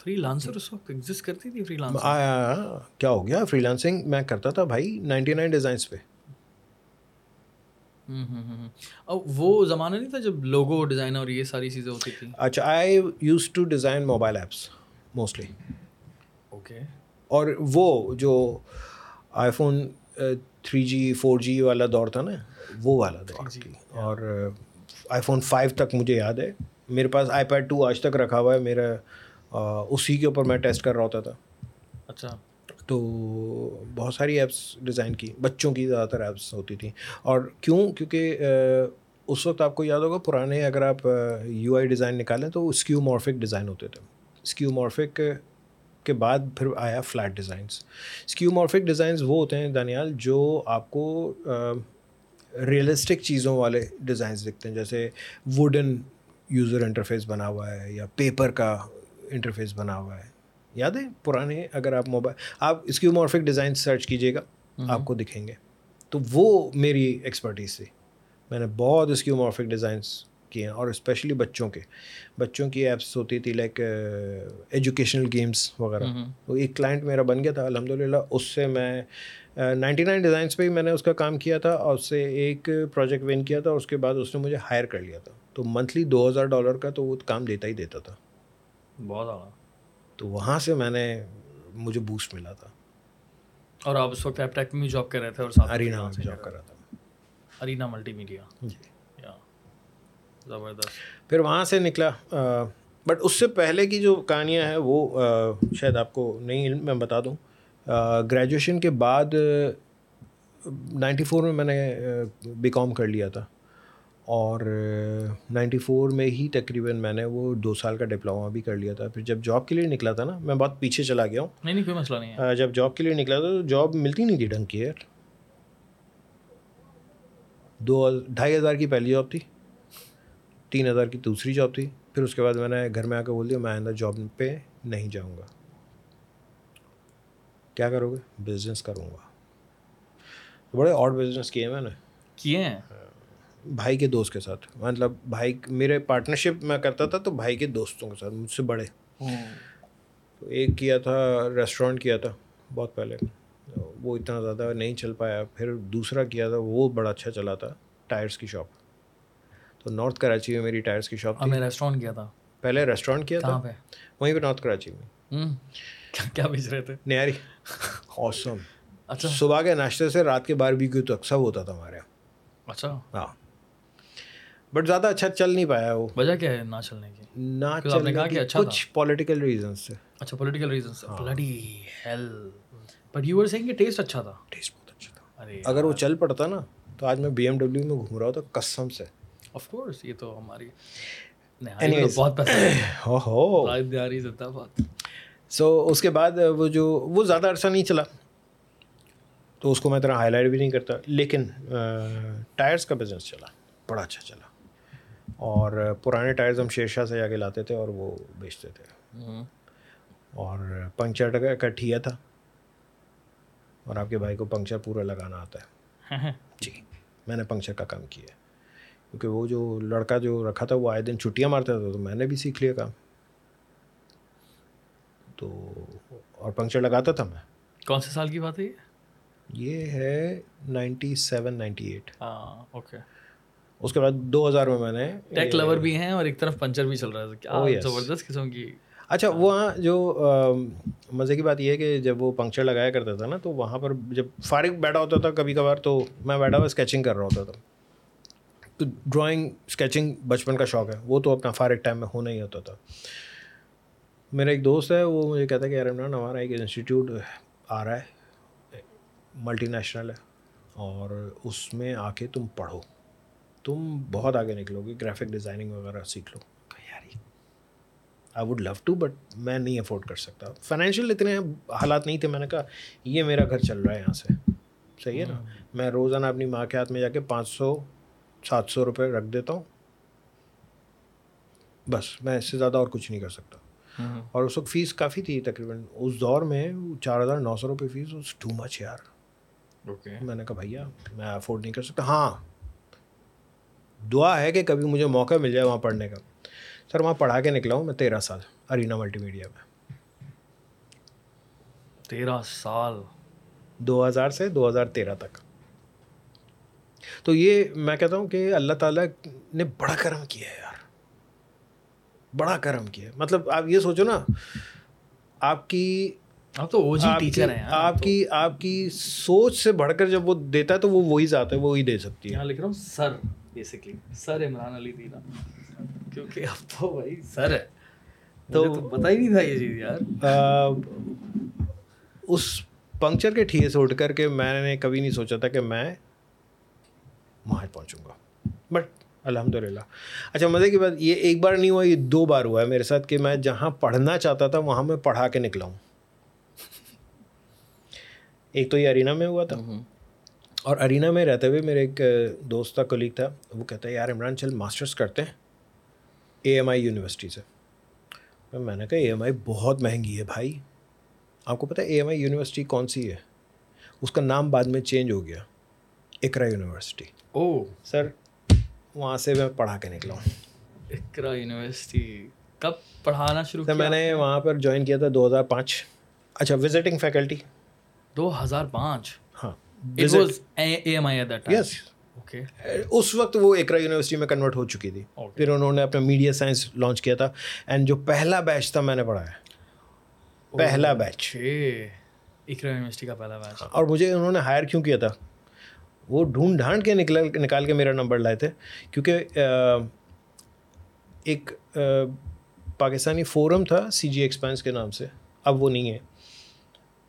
فری لانسر اس وقت ایگزسٹ کرتی تھی. فری لانسنگ کیا ہو گیا؟ فری لانسنگ میں کرتا تھا بھائی 99 ڈیزائنس پہ. وہ زمانہ نہیں تھا جب لوگو ڈیزائن اور یہ ساری چیزیں ہوتی تھیں. اچھا, I use to design mobile apps mostly. Okay. اور وہ جو آئی فون 3G 4G والا دور تھا نا, وہ والا دور. اور آئی فون 5 تک مجھے یاد ہے, میرے پاس iPad 2 آج تک رکھا ہوا ہے میرا, اسی کے اوپر میں ٹیسٹ کر رہا ہوتا تھا. اچھا. تو بہت ساری ایپس ڈیزائن کی, بچوں کی زیادہ تر ایپس ہوتی تھیں. اور کیونکہ اس وقت آپ کو یاد ہوگا پرانے, اگر آپ UI ڈیزائن نکالیں تو اسکیو مورفک ڈیزائن ہوتے تھے. اسکیو مورفک کے بعد پھر آیا flat designs. Skeuomorphic designs وہ ہوتے ہیں دانیال جو آپ کو ریئلسٹک چیزوں والے ڈیزائنس دکھتے ہیں, جیسے ووڈن یوزر انٹرفیس بنا ہوا ہے یا پیپر کا انٹرفیس بنا ہوا ہے. یاد ہے پرانے, اگر آپ موبائل, آپ اسکیو مورفک ڈیزائن سرچ کیجیے گا, آپ کو دکھیں گے. تو وہ میری ایکسپرٹیز تھی, میں نے بہت اسکیو مورفک ڈیزائنس کیے ہیں, اور اسپیشلی بچوں کی ایپس ہوتی تھی, لائک ایجوکیشنل گیمس وغیرہ. تو ایک کلائنٹ میرا بن گیا تھا الحمدللہ, اس سے میں 99 ڈیزائنس پہ ہی میں نے اس کا کام کیا تھا, اور اس سے ایک پروجیکٹ ون کیا تھا. اس کے بعد اس نے مجھے ہائر کر لیا تھا, تو منتھلی $2,000 کا تو وہ کام دیتا ہی دیتا تھا, بہت اعلیٰ. تو وہاں سے میں نے, مجھے بوسٹ ملا تھا. اور آپ اس وقت ایپ ٹیک میں جاب کر رہے تھے اور ساتھ ارینا میں جاب کر رہا تھا, ارینا ملٹی میڈیا. زبردست. پھر وہاں سے نکلا, بٹ اس سے پہلے کی جو کہانیاں ہیں وہ شاید آپ کو نہیں علم. میں بتا دوں, گریجویشن کے بعد 94 میں میں نے BCom کر لیا تھا, اور 94 میں ہی تقریباً میں نے وہ 2 سال کا ڈپلوما بھی کر لیا تھا. پھر جب جاب کے لیے نکلا تھا نا, میں بہت پیچھے چلا گیا ہوں. نہیں نہیں کوئی مسئلہ نہیں ہے. جب جاب کے لیے نکلا تھا تو جاب ملتی نہیں تھی ڈھنگ کی یار. 2,500 کی پہلی جاب تھی, 3,000 کی دوسری جاب تھی. پھر اس کے بعد میں نے گھر میں آ کے بول دیا میں آئندہ جاب پہ نہیں جاؤں گا. کیا کرو گے؟ بزنس کروں گا. بڑے اور بزنس کیے میں نے, کیے ہیں بھائی کے دوست کے ساتھ. مطلب بھائی میرے پارٹنرشپ میں کرتا تھا تو بھائی کے دوستوں کے ساتھ, مجھ سے بڑے. تو ایک کیا تھا ریسٹورینٹ کیا تھا بہت پہلے, وہ اتنا زیادہ نہیں چل پایا. پھر دوسرا کیا تھا وہ بڑا اچھا چلا تھا, ٹائرس کی شاپ. تو نارتھ کراچی میں میری ٹائرس کی شاپ تھی. میں ریسٹورینٹ کیا تھا پہلے, ریسٹورینٹ کیا تھا وہیں پہ نارتھ کراچی میں. کیا بیچ رہے تھے؟ نیاری. اوسم. اچھا. صبح کے ناشتے سے رات کے باربیکیو تک سب ہوتا تھا ہمارے یہاں. اچھا. ہاں بٹ زیادہ اچھا چل نہیں پایا وہ. وجہ کیا ہے نہ چلنے کی؟ نہ چلنے کی کچھ پولیٹیکل ریزنس سے. اچھا political reasons. Bloody hell. But you were seeing کہ ٹیسٹ اچھا تھا. ٹیسٹ بہت اچھا تھا. ارے اگر وہ چل پڑتا نا تو آج میں بی ایم ڈبلیو میں گھوم رہا ہوتا قسم سے. آف کورس یہ تو ہماری بہت پسند. سو اس کے بعد وہ جو وہ زیادہ عرصہ نہیں چلا تو اس کو میں اتنا ہائی لائٹ بھی نہیں کرتا. لیکن ٹائرس کا بزنس چلا, بڑا اچھا چلا. اور پرانے ٹائرز ہم شیر شاہ سے جا کے لاتے تھے اور وہ بیچتے تھے. اور پنکچر کا ٹھیا تھا, اور آپ کے بھائی کو پنکچر پورا لگانا آتا ہے. جی میں نے پنکچر کا کام کیا کیونکہ وہ جو لڑکا جو رکھا تھا وہ آئے دن چھٹیاں مارتا تھا, تو میں نے بھی سیکھ لیا کام. تو اور پنکچر لگاتا تھا میں. کون سے سال کی بات ہے یہ ہے 97-98. ہاں اوکے. اس کے بعد 2000 میں میں نے ٹیک لور بھی ہیں اور ایک طرف پنکچر بھی چل رہا ہے. زبردست قسم کی. اچھا وہاں جو مزے کی بات یہ ہے کہ جب وہ پنکچر لگایا کرتا تھا نا تو وہاں پر جب فارغ بیٹھا ہوتا تھا کبھی کبھار تو میں بیٹھا ہوا اسکیچنگ کر رہا ہوتا تھا. تو ڈرائنگ اسکیچنگ بچپن کا شوق ہے, وہ تو اپنا فارغ ٹائم میں ہونا ہی ہوتا تھا. میرا ایک دوست ہے وہ مجھے کہتا ہے کہ یار عمران ہمارا ایک انسٹیٹیوٹ آ رہا ہے, ملٹی نیشنل ہے, اور اس میں آ کے تم پڑھو, تم بہت آگے نکلو گے, گرافک ڈیزائننگ وغیرہ سیکھ لو. یار I would love to but میں نہیں افورڈ کر سکتا, فائنینشیل اتنے حالات نہیں تھے. میں نے کہا یہ میرا گھر چل رہا ہے یہاں سے, صحیح ہے نا. میں روزانہ اپنی ماں کے ہاتھ میں جا کے 500-700 روپے رکھ دیتا ہوں, بس میں اس سے زیادہ اور کچھ نہیں کر سکتا. اور اس وقت فیس کافی تھی, تقریباً اس دور میں 4,900 روپے فیس. اس ٹو مچ یار. میں نے کہا بھیا میں افورڈ نہیں کر سکتا. ہاں دعا ہے کہ کبھی مجھے موقع مل جائے وہاں پڑھنے کا. سر وہاں پڑھا کے نکلا ہوں میں 13 سال ارینا ملٹی میڈیا میں. 13 سال 2000 سے 2013 تک. تو یہ میں کہتا ہوں کہ اللہ تعالیٰ نے بڑا کرم کیا ہے یار, بڑا کرم کیا ہے. مطلب آپ یہ سوچو نا, آپ کی آپ تو او جی ٹیچر ہیں, آپ کی سوچ سے بڑھ کر جب وہ دیتا ہے تو وہ وہی ذات ہے, وہی دے سکتی ہے. یہاں لکھ رہا ہوں سر, بیسکلی سر عمران علی دینا, کیونکہ اب تو بھائی سر ہے. تو پتہ ہی نہیں تھا یہ چیز یار. اس پنکچر کے ٹھیے سے اٹھ کر کے میں نے کبھی نہیں سوچا تھا کہ میں وہاں پہنچوں گا, بٹ الحمدللہ. اچھا مزے کی بات یہ ایک بار نہیں ہوا, یہ 2 بار ہوا ہے میرے ساتھ کہ میں جہاں پڑھنا چاہتا تھا وہاں میں پڑھا کے نکلا ہوں. ایک تو یہ ارینا میں ہوا تھا, اور ارینا میں رہتے ہوئے میرے ایک دوست تھا, کولیگ تھا, وہ کہتا ہے یار عمران چل ماسٹرس کرتے ہیں AMI یونیورسٹی سے. میں نے کہا AMI بہت مہنگی ہے بھائی. آپ کو پتہ ہے AMI یونیورسٹی کون سی ہے؟ اس کا نام بعد میں چینج ہو گیا, اقرا یونیورسٹی. او سر وہاں سے میں پڑھا کے نکلا ہوں. اقرا یونیورسٹی کب پڑھانا شروع کیا؟ میں نے وہاں پر جوائن کیا تھا 2005. اچھا وزٹنگ فیکلٹی 2005. ہاں It was AMI at that time. Yes. Okay. اس وقت وہ اقرا یونیورسٹی میں کنورٹ ہو چکی تھی. پھر انہوں نے اپنا میڈیا سائنس لانچ کیا تھا, اینڈ جو پہلا بیچ تھا میں نے پڑھایا, پہلا بیچ اقرا یونیورسٹی کا پہلا بیچ. اور مجھے انہوں نے ہائر کیوں کیا تھا؟ وہ ڈھونڈ ڈھانڈ کے نکال کے میرا نمبر لائے تھے, کیونکہ ایک پاکستانی فورم تھا CG Expanse کے نام سے, اب وہ نہیں ہے.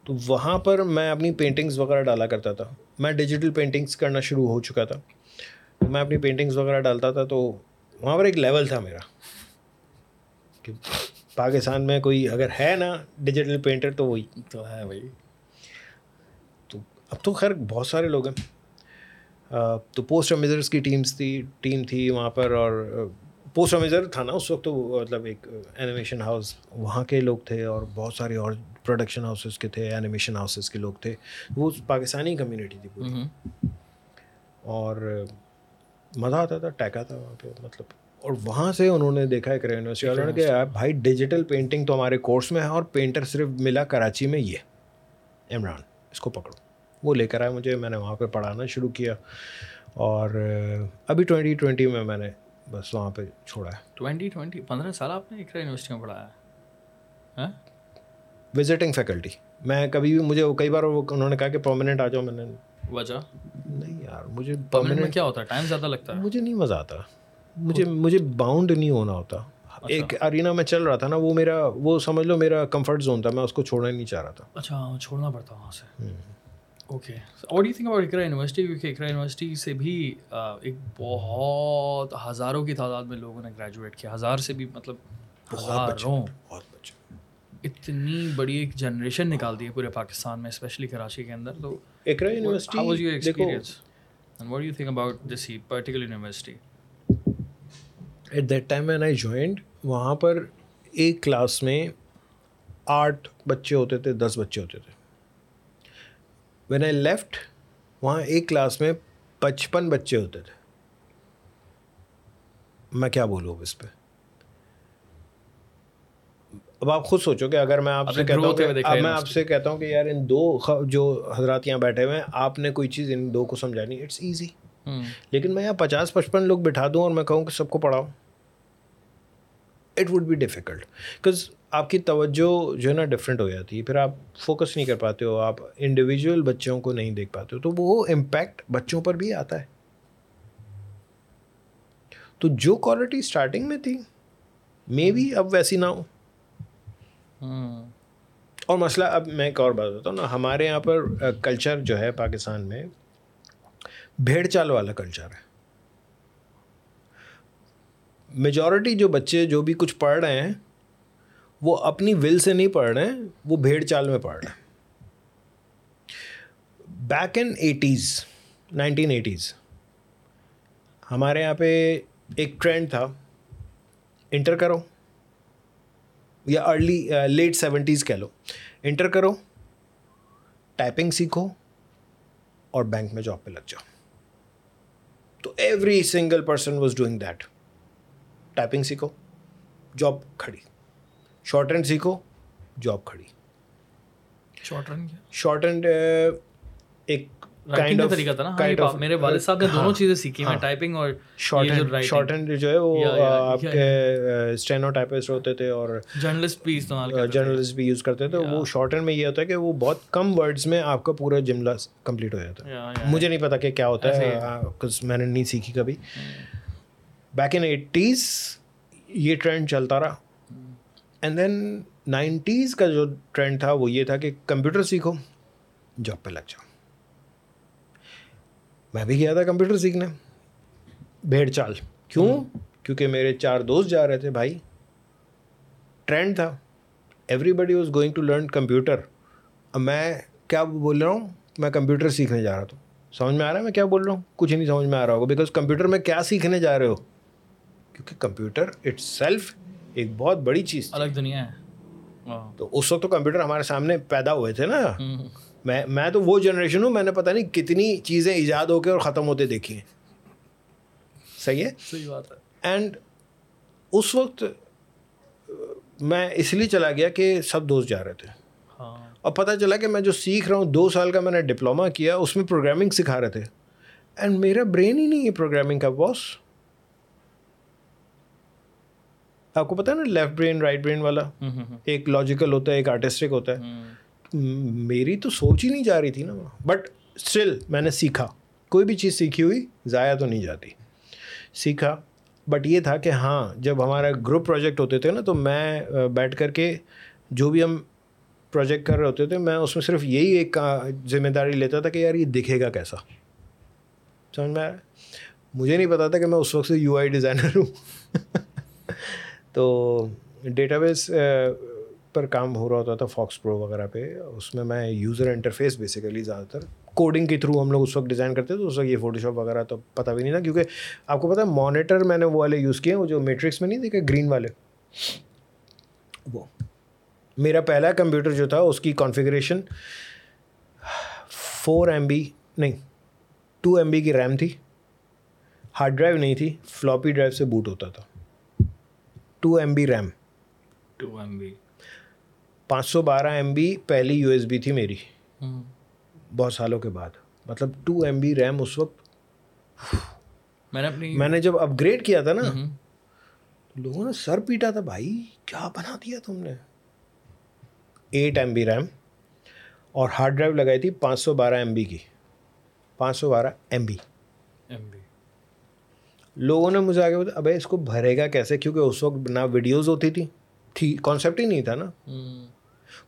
تو وہاں پر میں اپنی پینٹنگز وغیرہ ڈالا کرتا تھا. میں ڈیجیٹل پینٹنگز کرنا شروع ہو چکا تھا. میں اپنی پینٹنگز وغیرہ ڈالتا تھا تو وہاں پر ایک لیول تھا میرا کہ پاکستان میں کوئی اگر ہے نا ڈیجیٹل پینٹر تو وہی تو ہے بھائی. تو اب تو خیر بہت سارے لوگ ہیں. تو پوسٹ امیزرس کی ٹیم تھی وہاں پر, اور پوسٹ امیزر تھا نا اس وقت تو مطلب ایک اینیمیشن ہاؤس وہاں کے لوگ تھے, اور بہت سارے اور پروڈکشن ہاؤسز کے تھے, اینیمیشن ہاؤسز کے لوگ تھے. وہ پاکستانی کمیونٹی تھی پوری, اور مزہ آتا تھا, ٹیکا تھا وہاں پہ مطلب. اور وہاں سے انہوں نے دیکھا ایک یونیورسٹی والوں نے کہ بھائی ڈیجیٹل پینٹنگ تو ہمارے کورس میں ہے, اور پینٹر صرف ملا کراچی میں, یہ عمران, اس کو پکڑو. وہ لے کر آئے مجھے, میں نے وہاں پہ پڑھانا شروع کیا, اور ابھی 2020 میں نے بس وہاں پہ چھوڑا ہے. 2020 15 سال آپ نے ایکرا یونیورسٹی میں پڑھایا ہے وزٹنگ فیکلٹی. میں کبھی بھی مجھے کئی بار انہوں نے کہا کہ پرماننٹ آ جاؤ, میں نے وجہ نہیں یار, مجھے پرماننٹ میں کیا ہوتا ہے, ٹائم زیادہ لگتا ہے, مجھے نہیں مزہ آتا, مجھے باؤنڈ نہیں ہونا ہوتا. ایک ارینا میں چل رہا تھا نا, وہ میرا, وہ سمجھ لو میرا کمفرٹ زون تھا, میں اس کو چھوڑنا نہیں چاہ رہا تھا. اچھا چھوڑنا پڑتا وہاں سے, اوکے. اور you think about اقرا یونیورسٹی, کیونکہ اقرا یونیورسٹی سے بھی ایک بہت ہزاروں کی تعداد میں لوگوں نے گریجویٹ کیا, ہزار سے بھی مطلب ہزاروں, اتنی بڑی ایک جنریشن نکال دی ہے پورے پاکستان میں, اسپیشلی کراچی کے اندر. تو اقرا یونیورسٹی, how was your experience and what do you think about this particular university? At that time when I joined, وہاں پر ایک کلاس میں 8 بچے ہوتے تھے, 10 بچے ہوتے تھے. وین آئی لیفٹ, وہاں ایک کلاس میں 55 بچے ہوتے تھے. میں کیا بولوں اس پہ؟ اب آپ خود سوچو کہ اگر میں آپ سے کہتا ہوں کہ یار ان 2 جو حضرات یہاں بیٹھے ہوئے ہیں, آپ نے کوئی چیز ان 2 کو سمجھانی, اٹس ایزی. لیکن میں یہاں 50-55 لوگ بٹھا دوں اور میں کہوں کہ سب کو پڑھاؤ, it would be difficult, because آپ کی توجہ جو ہے نا ڈفرینٹ ہو جاتی ہے, پھر آپ فوکس نہیں کر پاتے ہو, آپ انڈیویجول بچوں کو نہیں دیکھ پاتے ہو, تو وہ امپیکٹ بچوں پر بھی آتا ہے. تو جو کوالٹی اسٹارٹنگ میں تھی مے بی اب ویسی نہ ہو. اور مسئلہ, اب میں ایک اور بات بتاتا ہوں نا, ہمارے یہاں پر کلچر جو ہے پاکستان میں بھیڑ چال والا کلچر ہے. میجورٹی جو بچے جو بھی کچھ پڑھ رہے ہیں وہ اپنی ول سے نہیں پڑھ رہے ہیں, وہ بھیڑ چال میں پڑھ رہے ہیں. بیک ان 1980s ہمارے یہاں پہ ایک ٹرینڈ تھا, انٹر کرو یا لیٹ 70s کہہ لو, انٹر کرو, ٹائپنگ سیکھو اور بینک میں جاب پہ لگ جاؤ. تو every single person was doing that, typing سیکھو, جاب کھڑی, شارٹ ہینڈ سیکھو, جاب کھڑی. شارٹ ہینڈ ایک کائنڈ آف طریقہ تھا نا, میرے والد صاحب نے دونوں چیزیں سیکھی ہیں, ٹائپنگ اور شارٹ ہینڈ جو ہے وہ آپ کے اسٹینو ٹائپسٹ ہوتے تھے اور جرنلسٹ بھی یوز کرتے تھے. وہ شارٹ ہینڈ میں یہ ہوتا ہے کہ وہ بہت کم ورڈز میں آپ کا پورا جملہ کمپلیٹ ہو جاتا ہے. مجھے نہیں پتا کہ کیا ہوتا ہے, میں نے نہیں سیکھی کبھی. بیک ان 80s یہ ٹرینڈ چلتا رہا, اینڈ دین 90s کا جو ٹرینڈ تھا وہ یہ تھا کہ کمپیوٹر سیکھو, جاب پہ لگ جاؤ. میں بھی گیا تھا کمپیوٹر سیکھنے, بھیڑ چال. کیوں؟ کیونکہ میرے 4 دوست جا رہے تھے بھائی, ٹرینڈ تھا, everybody was going to learn computer. اب میں کیا بول رہا ہوں, میں کمپیوٹر سیکھنے جا رہا تھا. سمجھ میں آ رہا ہے میں کیا بول رہا ہوں؟ کچھ نہیں سمجھ میں آ رہا ہوگا, بیکاز کمپیوٹر میں کیا سیکھنے جا رہے ہو, کیونکہ کمپیوٹر اٹس سیلف ایک بہت بڑی چیز, الگ دنیا ہے. تو اس وقت تو کمپیوٹر ہمارے سامنے پیدا ہوئے تھے نا, میں تو وہ جنریشن ہوں, میں نے پتہ نہیں کتنی چیزیں ایجاد ہو کے اور ختم ہوتے دیکھی ہیں. صحیح ہے, صحیح بات ہے. اینڈ اس وقت میں اس لیے چلا گیا کہ سب دوست جا رہے تھے, اور پتہ چلا کہ میں جو سیکھ رہا ہوں, 2 سال کا میں نے ڈپلوما کیا, اس میں پروگرامنگ سکھا رہے تھے, اینڈ میرا برین ہی نہیں ہے پروگرامنگ کا. باس آپ کو پتہ ہے نا, لیفٹ برین رائٹ برین والا, ایک لاجیکل ہوتا ہے, ایک آرٹسٹک ہوتا ہے. میری تو سوچ ہی نہیں جا رہی تھی نا, بٹ اسٹل میں نے سیکھا. کوئی بھی چیز سیکھی ہوئی ضائع تو نہیں جاتی, سیکھا. بٹ یہ تھا کہ ہاں, جب ہمارا گروپ پروجیکٹ ہوتے تھے نا, تو میں بیٹھ کر کے جو بھی ہم پروجیکٹ کر رہے ہوتے تھے, میں اس میں صرف یہی ایک ذمہ داری لیتا تھا کہ یار یہ دکھے گا کیسا. سمجھ میں آ رہا ہے؟ مجھے نہیں پتا تھا کہ میں اس وقت سے یو آئی ڈیزائنر ہوں. تو ڈیٹا بیس پر کام ہو رہا ہوتا تھا فاکس پرو وغیرہ پہ. اس میں میں یوزر انٹرفیس بیسیکلی زیادہ تر کوڈنگ کے تھرو ہم لوگ اس وقت ڈیزائن کرتے تھے. اس وقت یہ فوٹو شاپ وغیرہ تو پتہ بھی نہیں تھا, کیونکہ آپ کو پتہ ہے مانیٹر میں نے وہ والے یوز کیے ہیں جو میٹرکس میں نہیں دیکھے گرین والے. وہ میرا پہلا کمپیوٹر جو تھا اس کی کانفیگریشن 2 MB کی ریم تھی, ہارڈ ڈرائیو نہیں تھی, فلاپی ڈرائیو سے بوٹ ہوتا تھا. 2 MB ریم, 2 MB 512 MB پہلی یو ایس بی تھی میری بہت سالوں کے بعد. مطلب 2 MB ریم اس وقت میں نے جب اپ گریڈ کیا تھا نا, لوگوں نے سر پیٹا تھا, بھائی کیا بنا دیا تم نے. 8 MB ریم اور ہارڈ ڈرائیو لگائی تھی 512 MB کی, 512 MB. لوگوں نے مجھے آگے بتایا ابے اس کو بھرے گا کیسے, کیونکہ اس وقت نہ ویڈیوز ہوتی تھی, کانسیپٹ ہی نہیں تھا نا.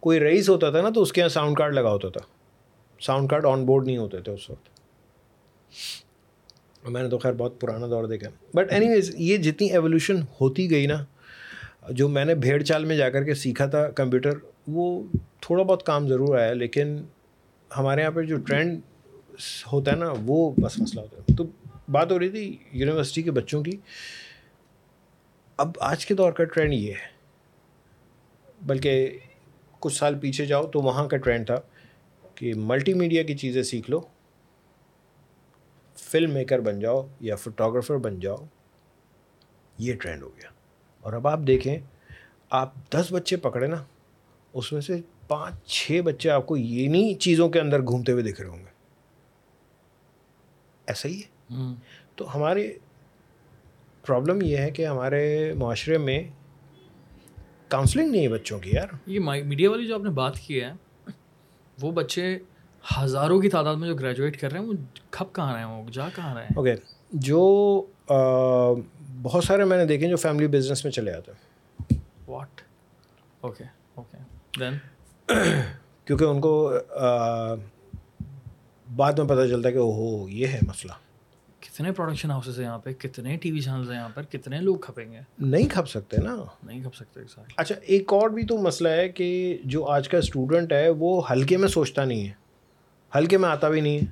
کوئی رئیس ہوتا تھا نا تو اس کے یہاں ساؤنڈ کارڈ لگا ہوتا تھا, ساؤنڈ کارڈ آن بورڈ نہیں ہوتے تھے اس وقت. میں نے تو خیر بہت پرانا دور دیکھا, بٹ اینی ویز یہ جتنی ایولیوشن ہوتی گئی نا, جو میں نے بھیڑ چال میں جا کر کے سیکھا تھا کمپیوٹر, وہ تھوڑا بہت کام ضرور آیا, لیکن ہمارے یہاں پہ جو ٹرینڈ ہوتا ہے نا وہ بس مسئلہ ہوتا ہے. تو بات ہو رہی تھی یونیورسٹی کے بچوں کی. اب آج کے دور کا ٹرینڈ یہ ہے, بلکہ کچھ سال پیچھے جاؤ تو وہاں کا ٹرینڈ تھا کہ ملٹی میڈیا کی چیزیں سیکھ لو, فلم میکر بن جاؤ یا فوٹوگرافر بن جاؤ, یہ ٹرینڈ ہو گیا. اور اب آپ دیکھیں, آپ 10 بچے پکڑے نا, اس میں سے 5-6 بچے آپ کو انہیں چیزوں کے اندر گھومتے ہوئے دکھ رہے ہوں گے. ایسا ہی ہے. تو ہماری پرابلم یہ ہے کہ ہمارے معاشرے میں کاؤنسلنگ نہیں ہے بچوں کی. یار یہ میڈیا والی جو آپ نے بات کی ہے, وہ بچے ہزاروں کی تعداد میں جو گریجویٹ کر رہے ہیں, وہ کھپ کہاں رہے ہیں, وہ جا کہاں رہے ہیں. اوکے جو بہت سارے میں نے دیکھے جو فیملی بزنس میں چلے آتے ہیں. واٹ اوکے اوکے دین کیونکہ ان کو بعد میں پتہ چلتا ہے کہ اوہو یہ ہے مسئلہ. کتنے پروڈکشن ہاؤسز ہیں یہاں پہ, کتنے ٹی وی چینلز ہیں یہاں پر, کتنے لوگ کھپیں گے. نہیں کھپ سکتے نا, نہیں کھپ سکتے. اچھا ایک اور بھی تو مسئلہ ہے کہ جو آج کا اسٹوڈنٹ ہے وہ ہلکے میں سوچتا نہیں ہے, ہلکے میں آتا بھی نہیں ہے.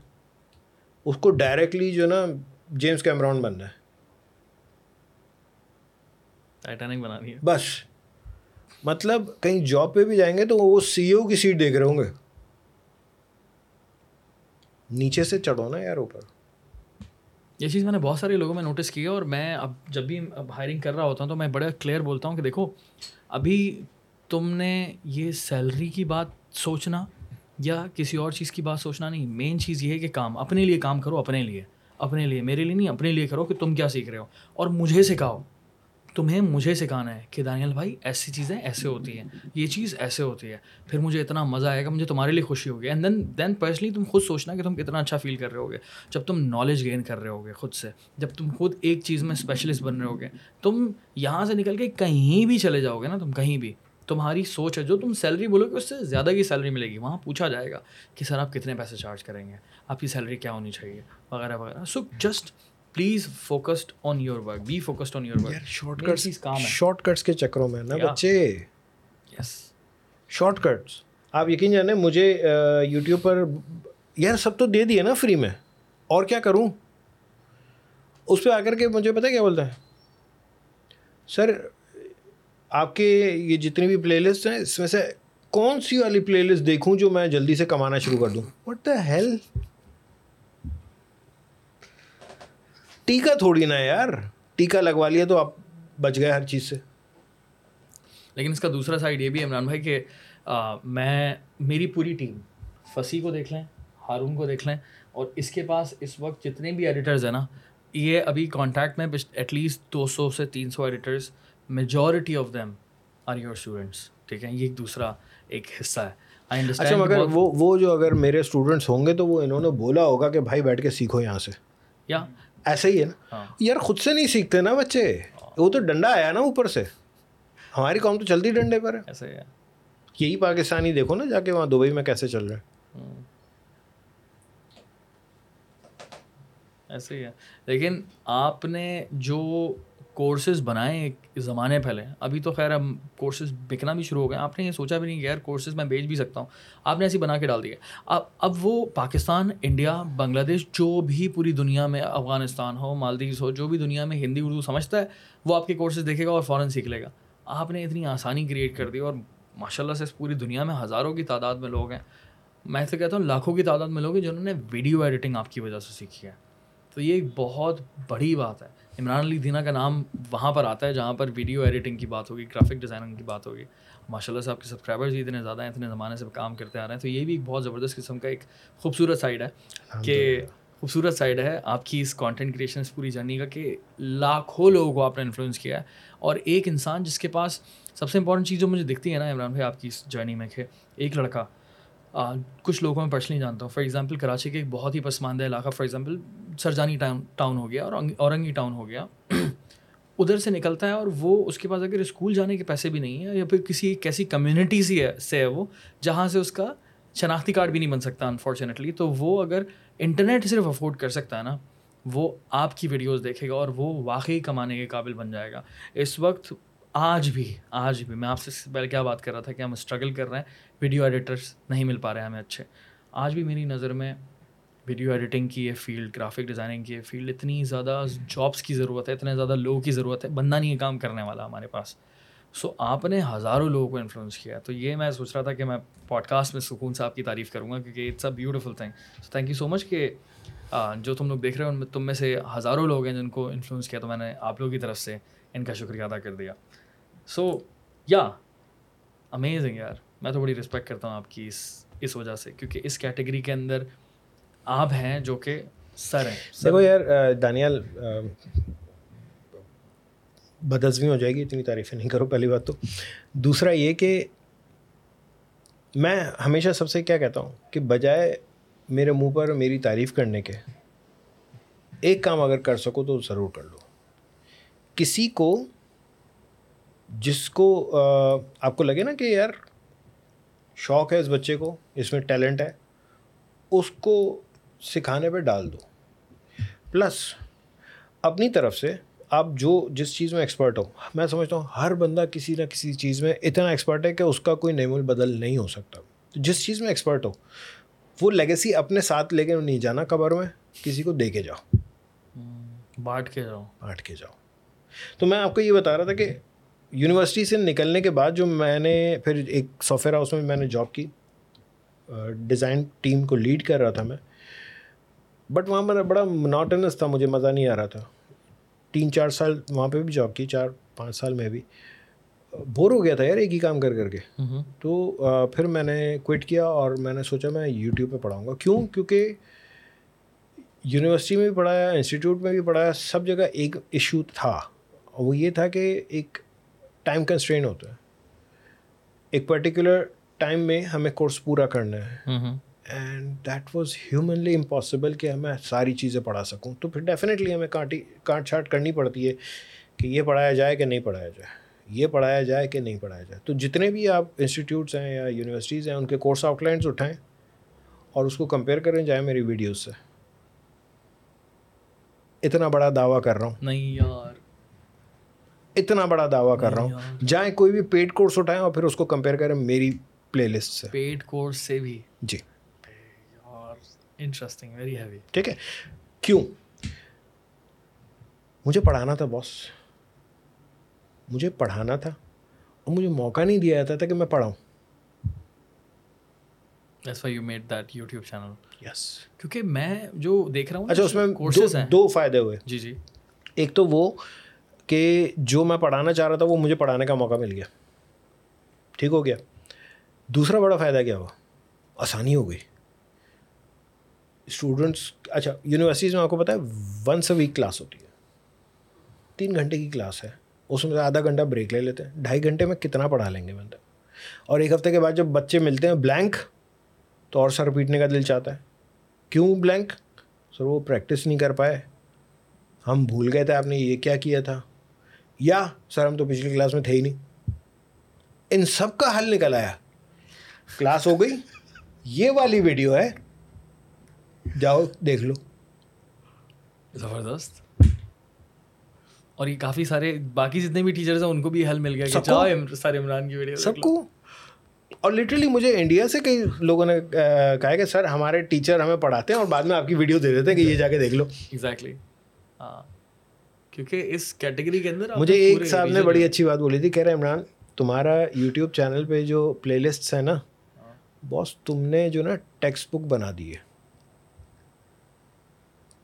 اس کو ڈائریکٹلی جو نا جیمس کیمرون بننا ہے, ٹائٹینک بنا دی ہے بس. مطلب کہیں جاب پہ بھی جائیں گے تو وہ سی او کی سیٹ دیکھ رہے ہوں گے. نیچے سے چڑھو نا یار اوپر. یہ چیز میں نے بہت سارے لوگوں میں نوٹس کی ہے, اور میں اب جب بھی ہائرنگ کر رہا ہوتا ہوں تو میں بڑا کلیئر بولتا ہوں کہ دیکھو ابھی تم نے یہ سیلری کی بات سوچنا یا کسی اور چیز کی بات سوچنا نہیں. مین چیز یہ ہے کہ کام اپنے لیے, کام کرو اپنے لیے, میرے لیے نہیں, اپنے لیے کرو کہ تم کیا سیکھ رہے ہو اور مجھے سکھاؤ. تمہیں مجھے سکھانا ہے کہ دانیال بھائی ایسی چیزیں ایسے ہوتی ہیں, یہ چیز ایسے ہوتی ہے, پھر مجھے اتنا مزہ آئے گا, مجھے تمہارے لیے خوشی ہوگی. اینڈ دین پرسنلی تم خود سوچنا کہ تم کتنا اچھا فیل کر رہے ہوگے جب تم نالج گین کر رہے ہوگے خود سے, جب تم خود ایک چیز میں اسپیشلسٹ بن رہے ہوگے. تم یہاں سے نکل کے کہیں بھی چلے جاؤ گے نا, تم کہیں بھی, تمہاری سوچ ہے, جو تم سیلری بولو گے اس سے زیادہ کی سیلری ملے گی. وہاں پوچھا جائے گا کہ سر آپ کتنے پیسے چارج کریں گے, آپ کی سیلری کیا ہونی چاہیے وغیرہ وغیرہ. So just please focused on your work, be focused on your work. Shortcuts کے چکروں میں نا بچے. Yes shortcuts. آپ یقین جانیں مجھے یوٹیوب پر یار سب تو دے دیے نا فری میں, اور کیا کروں. اس پہ آ کر کے مجھے پتہ کیا بولتا ہے, سر آپ کے یہ جتنی بھی پلے لسٹ ہیں اس میں سے کون سی والی پلے لسٹ دیکھوں جو میں جلدی سے کمانا شروع کر دوں. واٹ دا ہیل, ٹیکا تھوڑی نا یار, ٹیکا لگوا لیا تو آپ بچ گئے ہر چیز سے. لیکن اس کا دوسرا سائڈ یہ بھی عمران بھائی کہ میری پوری ٹیم, فصیح کو دیکھ لیں, ہارون کو دیکھ لیں, اور اس کے پاس اس وقت جتنے بھی ایڈیٹرز ہیں نا, یہ ابھی کانٹیکٹ میں ایٹ لیسٹ 200 سے 300 editors, majority of them are your students. ٹھیک ہے, یہ ایک دوسرا ایک حصہ ہے. I understand. اچھا مگر وہ جو اگر میرے اسٹوڈنٹس ہوں گے تو وہ انہوں نے بولا ہوگا کہ بھائی بیٹھ کے سیکھو یہاں سے, یا ایسا ہی ہے نا یار, خود سے نہیں سیکھتے نا بچے. وہ تو ڈنڈا آیا نا اوپر سے, ہماری قوم تو چلتی ڈنڈے پر ہے. ایسا ہی ہے, یہی پاکستانی دیکھو نا جا کے وہاں دبئی میں کیسے چل رہے ہیں. ایسے ہی ہے. لیکن آپ نے جو کورسز بنائے ایک زمانے پہلے, ابھی تو خیر ہم کورسز بکنا بھی شروع ہو گئے, آپ نے یہ سوچا بھی نہیں کہ یار کورسز میں بیچ بھی سکتا ہوں, آپ نے ایسی بنا کے ڈال دیے. اب وہ پاکستان, انڈیا, بنگلہ دیش, جو بھی پوری دنیا میں, افغانستان ہو, مالدیوز ہو, جو بھی دنیا میں ہندی اردو سمجھتا ہے وہ آپ کے کورسز دیکھے گا اور فوراً سیکھ لے گا. آپ نے اتنی آسانی کریٹ کر دی, اور ماشاء اللہ سے اس پوری دنیا میں ہزاروں کی تعداد میں لوگ ہیں, میں اسے کہتا ہوں لاکھوں کی تعداد میں لوگ ہیں جنہوں نے ویڈیو ایڈیٹنگ آپ کی وجہ سے سیکھی ہے. تو یہ ایک بہت بڑی بات ہے. عمران علی دینا کا نام وہاں پر آتا ہے جہاں پر ویڈیو ایڈیٹنگ کی بات ہوگی, گرافک ڈیزائننگ کی بات ہوگی. ماشاء اللہ سے آپ کے سبسکرائبرز اتنے زیادہ ہیں, اتنے زمانے سے کام کرتے آ رہے ہیں, تو یہ بھی ایک بہت زبردست قسم کا ایک خوبصورت سائڈ ہے کہ خوبصورت سائڈ ہے آپ کی اس کانٹینٹ کریشن اس پوری جرنی کا, کہ لاکھوں لوگوں کو آپ نے انفلوئنس کیا ہے. اور ایک انسان جس کے پاس سب سے امپورٹنٹ چیز جو مجھے دکھتی ہے نا عمران بھائی آپ کی اس جرنی میں, کہ ایک لڑکا, کچھ لوگوں میں پرسنلی جانتا ہوں, فار ایگزامپل کراچی کے ایک بہت ہی پسماندہ علاقہ, فار ایگزامپل سرجانی ٹاؤن ہو گیا اور اورنگی ٹاؤن ہو گیا, ادھر سے نکلتا ہے اور وہ اس کے پاس اگر اسکول جانے کے پیسے بھی نہیں ہیں, یا پھر کسی ایک ایسی کمیونٹی سے ہے وہ جہاں سے اس کا شناختی کارڈ بھی نہیں بن سکتا انفارچونیٹلی, تو وہ اگر انٹرنیٹ صرف افورڈ کر سکتا ہے نا, وہ آپ کی ویڈیوز دیکھے گا اور وہ واقعی کمانے کے قابل بن جائے گا. اس وقت آج بھی میں آپ سے پہلے کیا بات کر رہا تھا کہ ہم اسٹرگل کر رہے ہیں, ویڈیو ایڈیٹرس نہیں مل پا رہے ہیں ہمیں اچھے, آج بھی میری نظر میں ویڈیو ایڈیٹنگ کی یہ فیلڈ, گرافک ڈیزائننگ کی یہ فیلڈ, اتنی زیادہ جابس کی ضرورت ہے, اتنے زیادہ لوگوں کی ضرورت ہے, بندہ نہیں ہے کام کرنے والا ہمارے پاس. سو آپ نے ہزاروں لوگوں کو انفلوئنس کیا ہے, تو یہ میں سوچ رہا تھا کہ میں پوڈ کاسٹ میں سکون صاحب کی تعریف کروں گا کیونکہ it's a beautiful thing. So thank you so much کہ جو تم لوگ دیکھ رہے ہو ان میں تم میں سے ہزاروں لوگ ہیں جن کو انفلوئنس کیا, تو میں نے آپ لوگوں کی طرف سے ان کا شکریہ ادا کر دیا. سو یا امیزنگ یار, میں تو بڑی رسپیکٹ کرتا ہوں آپ کی اس وجہ سے, کیونکہ اس کیٹیگری کے اندر آپ ہیں جو کہ سر ہیں. دیکھو یار دانیال, بدعزمی ہو جائے گی, اتنی تعریفیں نہیں کرو پہلی بات تو. دوسرا یہ کہ میں ہمیشہ سب سے کیا کہتا ہوں کہ بجائے میرے منہ پر میری تعریف کرنے کے, ایک کام اگر کر سکو تو ضرور کر لو. کسی کو جس کو آپ کو لگے نا کہ یار شوق ہے اس بچے کو, اس میں ٹیلنٹ ہے, اس کو سکھانے پہ ڈال دو. پلس اپنی طرف سے آپ جس چیز میں ایکسپرٹ ہو, میں سمجھتا ہوں ہر بندہ کسی نہ کسی چیز میں اتنا ایکسپرٹ ہے کہ اس کا کوئی نعم البدل نہیں ہو سکتا. تو جس چیز میں ایکسپرٹ ہو وہ لیگیسی اپنے ساتھ لے کے نہیں جانا قبر میں, کسی کو دے کے جاؤ, بانٹ کے جاؤ. تو میں آپ کو یہ بتا رہا تھا کہ یونیورسٹی سے نکلنے کے بعد جو میں نے پھر ایک سافٹ ویئر ہاؤس میں نے جاب کی, ڈیزائن ٹیم کو لیڈ کر رہا تھا میں, بٹ وہاں پر بڑا مناٹنس تھا, مجھے مزہ نہیں آ رہا تھا. 3-4 سال وہاں پہ بھی جاب کی, 4-5 سال میں بھی بور ہو گیا تھا یار ایک ہی کام کر کے. تو پھر میں نے کوئٹ کیا اور میں نے سوچا میں یوٹیوب پہ پڑھاؤں گا. کیوں؟ کیونکہ یونیورسٹی میں بھی پڑھایا, انسٹیٹیوٹ میں بھی پڑھایا, سب جگہ ایک ایشو تھا, اور وہ یہ تھا کہ ایک ٹائم کنسٹرین ہوتا ہے, ایک پرٹیکولر ٹائم میں ہمیں کورس پورا کرنا ہے, and that was humanly impossible کہ میں ساری چیزیں پڑھا سکوں. تو پھر ڈیفینیٹلی ہمیں کانٹ چھانٹ کرنی پڑتی ہے کہ یہ پڑھایا جائے کہ نہیں پڑھایا جائے, یہ پڑھایا جائے کہ نہیں پڑھایا جائے. تو جتنے بھی آپ انسٹیٹیوٹس ہیں یا یونیورسٹیز ہیں ان کے کورس آؤٹ لائنس اٹھائیں اور اس کو کمپیئر کریں جائیں میری ویڈیوز سے. اتنا بڑا دعویٰ کر رہا ہوں جائیں کوئی بھی پیڈ کورس اٹھائیں اور پھر اس کو کمپیئر کریں میری پلے لسٹ سے, پیڈ کورس سے بھی. جی یار, انٹرسٹنگ, ویری ہیوی. ٹھیک ہے, کیوں؟ مجھے پڑھانا تھا باس, مجھے پڑھانا تھا اور مجھے موقع نہیں دیا جاتا تھا کہ میں پڑھاؤں. That's why you made that YouTube channel. Yes. کیونکہ میں جو دیکھ رہا ہوں, اچھا اس میں کورسز ہیں, دو فائدے ہوئے. جی جی, ایک تو وہ کہ جو میں پڑھانا چاہ رہا تھا وہ مجھے پڑھانے کا موقع مل گیا, ٹھیک ہو گیا. دوسرا بڑا فائدہ کیا ہوا, آسانی ہو گئی اسٹوڈنٹس. اچھا یونیورسٹیز میں آپ کو پتہ ہے 1 a week کلاس ہوتی ہے, 3 گھنٹے کی کلاس ہے, اس میں آدھا گھنٹہ بریک لے لیتے ہیں. 2.5 گھنٹے میں کتنا پڑھا لیں گے بندہ؟ اور ایک ہفتے کے بعد جب بچے ملتے ہیں بلینک, تو اور سر پیٹنے کا دل چاہتا ہے. کیوں بلینک؟ سر وہ پریکٹس نہیں کر پائے, ہم بھول گئے تھے آپ نے یہ کیا کیا تھا, یا سر ہم تو پچھلی کلاس میں تھے ہی نہیں. ان سب کا حل نکل آیا, کلاس ہو گئی, یہ والی ویڈیو ہے, جاؤ دیکھ لو. زبردست. اور یہ کافی سارے باقی جتنے بھی ٹیچرز ہیں ان کو بھی حل مل گیا کہ چاہو سر عمران کی ویڈیو سب کو. اور لٹرلی مجھے انڈیا سے کئی لوگوں نے کہا کہ سر ہمارے ٹیچر ہمیں پڑھاتے ہیں اور بعد میں آپ کی ویڈیو دے دیتے ہیں کہ یہ جا کے دیکھ لو. ایگزیکٹلی ہاں, کیونکہ اس کیٹیگری کے اندر مجھے ایک صاحب نے بڑی اچھی بات بولی تھی, کہہ رہے عمران تمہارا یوٹیوب چینل پہ جو پلے لسٹس ہیں نا باس, تم نے جو نا ٹیکسٹ بک بنا دی ہے,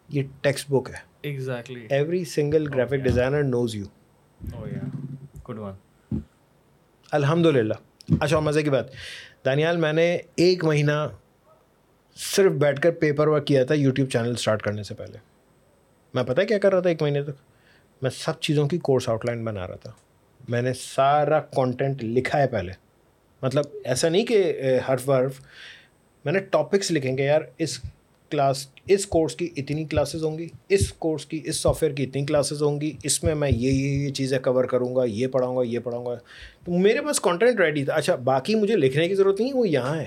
یہ ٹیکسٹ بک ہے. Exactly every single graphic designer knows you. Good one, الحمد للہ. اچھا مزے کی بات دانیال, میں نے 1 مہینہ صرف بیٹھ کر پیپر ورک کیا تھا یوٹیوب چینل اسٹارٹ کرنے سے پہلے. میں پتہ کیا کر رہا تھا 1 مہینے تک, میں سب چیزوں کی کورس آؤٹ لائن بنا رہا تھا. میں نے سارا کانٹینٹ لکھا ہے پہلے, مطلب ایسا نہیں کہ حرف حرف, میں نے ٹاپکس لکھیں کہ یار اس کلاس اس کورس کی اتنی کلاسز ہوں گی, اس کورس کی اس سافٹ ویئر کی اتنی کلاسز ہوں گی, اس میں میں یہ چیزیں کور کروں گا, یہ پڑھاؤں گا, یہ پڑھاؤں گا. تو میرے پاس کانٹینٹ ریڈی تھا. اچھا باقی مجھے لکھنے کی ضرورت نہیں, وہ یہاں ہے,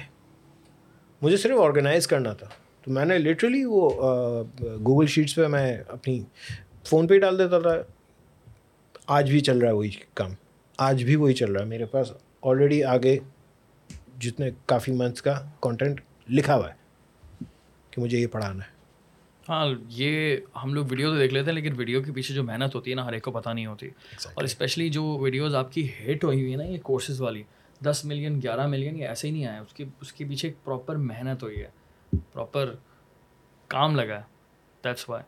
مجھے صرف آرگنائز کرنا تھا. تو میں نے لٹرلی وہ گوگل شیٹس پہ میں اپنی فون پہ ہی ڈال دیتا تھا. آج بھی چل رہا ہے وہی کام, آج بھی وہی چل رہا ہے. میرے پاس آلریڈی آگے جتنے کافی منتھس کا کانٹینٹ لکھا ہوا ہے کہ مجھے یہ پڑھانا ہے. ہاں یہ ہم لوگ ویڈیو تو دیکھ لیتے ہیں لیکن ویڈیو کے پیچھے جو محنت ہوتی ہے نا ہر ایک کو پتہ نہیں ہوتی. اور اسپیشلی جو ویڈیوز آپ کی ہٹ ہوئی ہوئی ہے نا یہ کورسز والی, 10 ملین 11 ملین یہ ایسے ہی نہیں آئے, اس کے پیچھے ایک پراپر محنت ہوئی ہے, پراپر کام لگا ہے. دیٹس وائی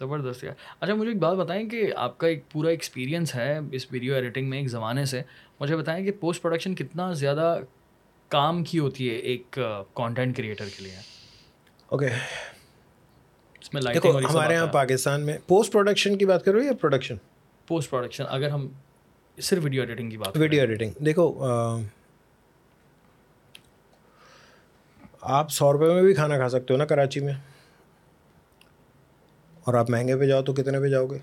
زبردست یار. اچھا مجھے ایک بات بتائیں کہ آپ کا ایک پورا ایکسپیرینس ہے اس ویڈیو ایڈیٹنگ میں ایک زمانے سے, مجھے بتائیں کہ پوسٹ پروڈکشن کتنا زیادہ کام کی ہوتی ہے ایک کانٹینٹ کریٹر کے لیے؟ اوکے دیکھو ہمارے یہاں پاکستان میں پوسٹ پروڈکشن کی بات کر رہے ہو یا پروڈکشن؟ Post production. اگر ہم صرف ویڈیو ایڈیٹنگ کی بات, ویڈیو ایڈیٹنگ دیکھو آپ 100 روپے میں بھی کھانا کھا سکتے ہو نا کراچی میں, اور آپ مہنگے پہ جاؤ تو کتنے پہ جاؤ گے,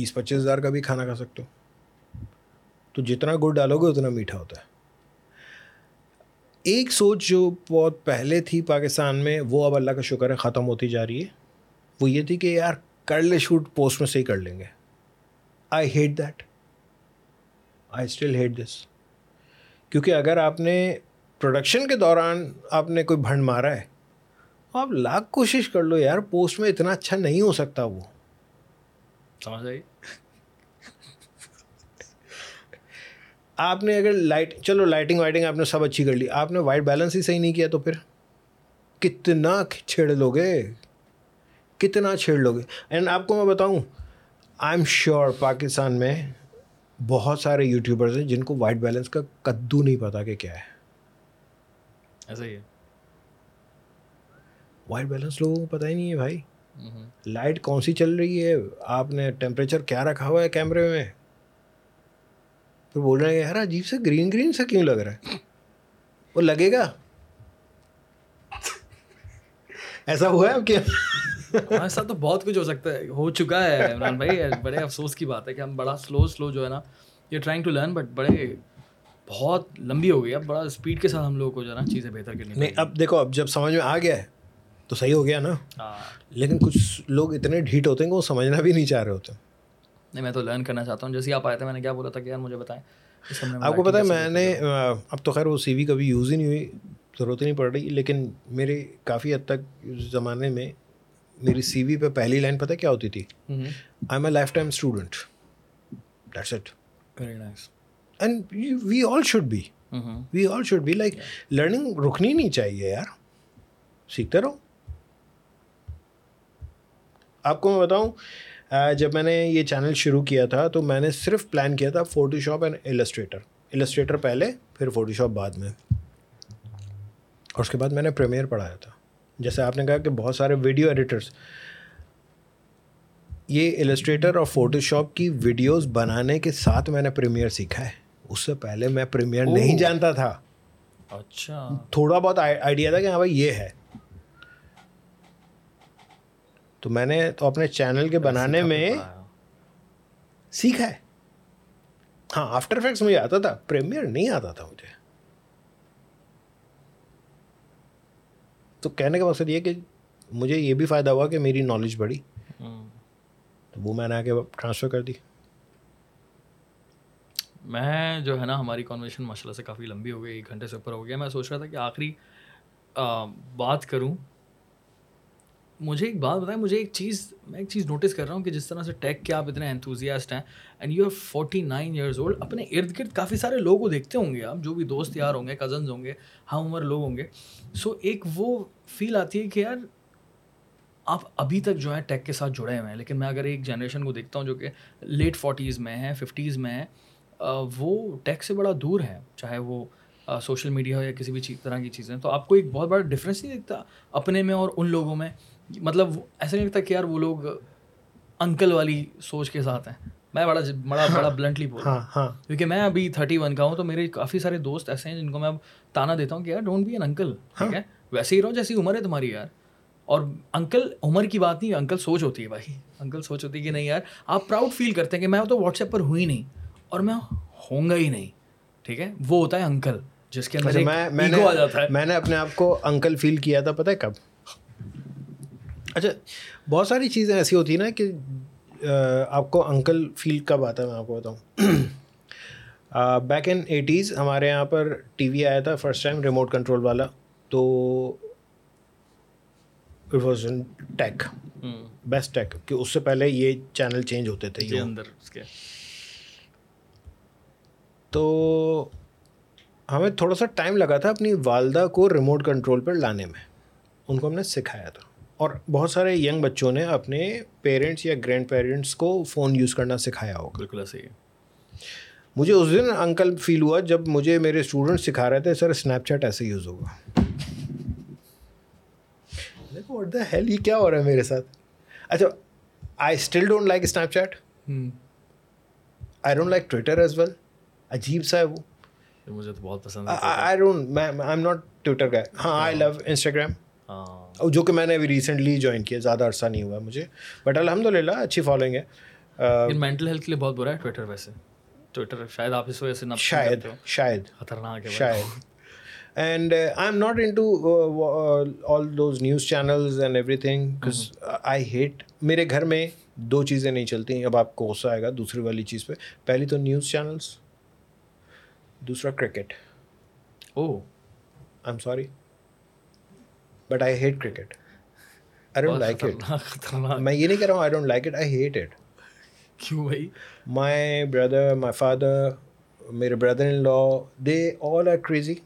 20-25 ہزار کا بھی کھانا کھا سکتے ہو. تو جتنا گڑ ڈالو گے اتنا میٹھا ہوتا ہے. ایک سوچ جو بہت پہلے تھی پاکستان میں وہ اب اللہ کا شکر ہے ختم ہوتی جا رہی ہے, وہ یہ تھی کہ یار کر لے شوٹ پوسٹ میں سے ہی کر لیں گے. I hate that, I still hate this. کیونکہ اگر آپ نے پروڈکشن کے دوران آپ نے کوئی بھنڈ مارا ہے آپ لاکھ کوشش کر لو یار, پوسٹ میں اتنا اچھا نہیں ہو سکتا وہ, سمجھ آئی. آپ نے اگر لائٹ, چلو لائٹنگ وائٹنگ آپ نے سب اچھی کر لی, آپ نے وائٹ بیلنس ہی صحیح نہیں کیا تو پھر کتنا چھیڑ لو گے, کتنا چھیڑ لو گے. اینڈ آپ کو میں بتاؤں آئی ایم شیور پاکستان میں بہت سارے یوٹیوبرز ہیں جن کو وائٹ بیلنس کا کدو نہیں پتا کہ کیا ہے. ایسا ہی ہے, وائٹ بیلنس لوگوں کو پتہ ہی نہیں ہے بھائی. لائٹ کون سی چل رہی ہے, آپ نے ٹیمپریچر کیا رکھا ہوا ہے کیمرے میں, پھر بول رہے ہیں یار عجیب سے گرین سے کیوں لگ رہا ہے, وہ لگے گا. ایسا ہوا ہے آپ کے ہمارے ساتھ تو بہت کچھ ہو سکتا ہے, ہو چکا ہے عمران بھائی. بڑے افسوس کی بات ہے کہ ہم بڑا سلو جو ہے نا یہ ٹرائنگ ٹو لرن بٹ بڑے بہت لمبی ہو گئی. اب بڑا اسپیڈ کے ساتھ ہم لوگوں کو جو ہے نا چیزیں بہتر کرنی. نہیں اب دیکھو اب جب سمجھ میں آ گیا ہے تو صحیح ہو گیا نا, لیکن کچھ لوگ اتنے ڈھیٹ ہوتے ہیں کہ وہ سمجھنا بھی نہیں چاہ رہے ہوتے. نہیں میں تو لرن کرنا چاہتا ہوں. جیسے آپ آئے تھے میں نے کیا بولا تھا کہ یار مجھے بتائیں, آپ کو پتہ ہے میں نے اب تو خیر وہ سی وی کبھی یوز ہی نہیں ہوئی, ضرورت ہی نہیں پڑ رہی, لیکن میرے کافی حد تک زمانے میں میری سی وی پہ پہلی لائن پتہ کیا ہوتی تھی, I am a lifetime student, that's it. Very nice. And we all should be like learning رکنی نہیں چاہیے یار, سیکھتے رہو. آپ کو میں بتاؤں جب میں نے یہ چینل شروع کیا تھا تو میں نے صرف پلان کیا تھا فوٹو شاپ اینڈ السٹریٹر پہلے, پھر فوٹو شاپ بعد میں, اور اس کے بعد میں نے پریمیئر پڑھایا تھا. جیسے آپ نے کہا کہ بہت سارے ویڈیو ایڈیٹرس یہ السٹریٹر اور فوٹو شاپ کی ویڈیوز بنانے کے ساتھ میں نے پریمیئر سیکھا ہے, اس سے پہلے میں پریمیئر نہیں جانتا تھا. اچھا تھوڑا بہت آئیڈیا تھا کہ ہاں بھائی یہ ہے. تو میں نے تو اپنے چینل کے بنانے میں سیکھا ہے. ہاں آفٹر افیکٹس مجھے آتا تھا, پریمیئر نہیں آتا تھا مجھے. تو کہنے کا مقصد یہ کہ مجھے یہ بھی فائدہ ہوا کہ میری نالج بڑھی, تو وہ میں نے آ کے ٹرانسفر کر دی. میں جو ہے نا ہماری کانورسیشن ماشاء اللہ سے کافی لمبی ہو گئی, 1 گھنٹے سے اوپر ہو گیا. میں سوچ رہا تھا کہ آخری بات کروں. مجھے ایک بات بتائیں, مجھے میں ایک چیز نوٹس کر رہا ہوں کہ جس طرح سے ٹیک کے آپ اتنے انتھوزیاسٹ ہیں and you are 49 years old. اپنے ارد گرد کافی سارے لوگ کو دیکھتے ہوں گے آپ, جو بھی دوست یار ہوں گے, کزنز ہوں گے, ہم عمر لوگ ہوں گے. سو ایک وہ فیل آتی ہے کہ یار آپ ابھی تک جو ہے ٹیک کے ساتھ جڑے ہوئے ہیں, لیکن میں اگر ایک جنریشن کو دیکھتا ہوں جو کہ لیٹ 40s میں ہیں, 50s میں ہیں, وہ ٹیک سے بڑا دور ہیں, چاہے وہ سوشل میڈیا ہو یا کسی بھی طرح کی چیزیں. تو آپ کو ایک بہت بڑا ڈفرینس نہیں دکھتا اپنے میں اور ان لوگوں میں؟ مطلب ایسا نہیں لگتا کہ یار وہ لوگ انکل والی سوچ کے ساتھ ہیں. میں بڑا بلنٹلی بول رہا ہوں کیونکہ میں ابھی 31 کا ہوں, تو میرے کافی سارے دوست ایسے ہیں جن کو میں اب تانا دیتا ہوں کہ یار ڈونٹ بی این انکل, ٹھیک ہے, ویسے ہی رہو جیسی عمر ہے تمہاری یار. اور انکل عمر کی بات نہیں, انکل سوچ ہوتی ہے بھائی, انکل سوچ ہوتی ہے کہ نہیں یار آپ پراؤڈ فیل کرتے ہیں کہ میں تو واٹس ایپ پر ہوں ہی نہیں اور میں ہوں گا ہی نہیں, ٹھیک ہے. وہ ہوتا ہے انکل جس کے اندر ایگو آ جاتا ہے. میں نے اپنے آپ کو انکل فیل کیا تھا پتہ ہے کب. اچھا, بہت ساری چیزیں ایسی ہوتی ہیں نا کہ آپ کو انکل فیل کب آتا ہے, میں آپ کو بتاؤں. بیک ان 80s ہمارے یہاں پر ٹی وی آیا تھا فرسٹ ٹائم, ریموٹ کنٹرول والا, تو it was tech, best tech, کہ اس سے پہلے یہ چینل چینج ہوتے تھے یہ اندر اس کے. تو ہمیں تھوڑا سا ٹائم لگا تھا اپنی والدہ کو ریموٹ کنٹرول پر لانے میں, ان کو ہم نے سکھایا تھا. اور بہت سارے ینگ بچوں نے اپنے پیرنٹس یا گرینڈ پیرنٹس کو فون یوز کرنا سکھایا ہوگا. بالکل ایسے ہی مجھے اس دن انکل فیل ہوا جب مجھے میرے اسٹوڈنٹ سکھا رہے تھے, سر اسنیپ چیٹ ایسے یوز ہوگا. دیکھو واٹ دا ہیل, یہ کیا ہو رہا ہے میرے ساتھ. اچھا, I still don't like Snapchat, I don't like Twitter as well. عجیب سا ہے وہ, مجھے تو بہت پسند ہے. I don't, I M not Twitter guy. ہاں, آئی لو انسٹاگرام, جو کہ میں نے ابھی ریسنٹلی جوائن کیا, زیادہ عرصہ نہیں ہوا مجھے, بٹ الحمد للہ اچھی فالوئنگ ہے. مینٹل ہیلتھ کے لیے بہت برا ہے ٹویٹر. ویسے ٹویٹر شاید آپ اس وجہ سے شاید خطرناک ہے شاید. And I am not into all those news channels and everything, because I hate. میرے گھر میں دو چیزیں نہیں چلتی, اب آپ کو غصہ آئے گا دوسری والی چیز پہ. پہلی تو نیوز چینلز, دوسرا cricket. Oh I M sorry but I hate cricket. I don't like it. میں یہ نہیں کہہ رہا ہوں I don't like it, I hate it. کیوں بھائی؟ My brother, my father, میرے brother-in-law, they all are crazy.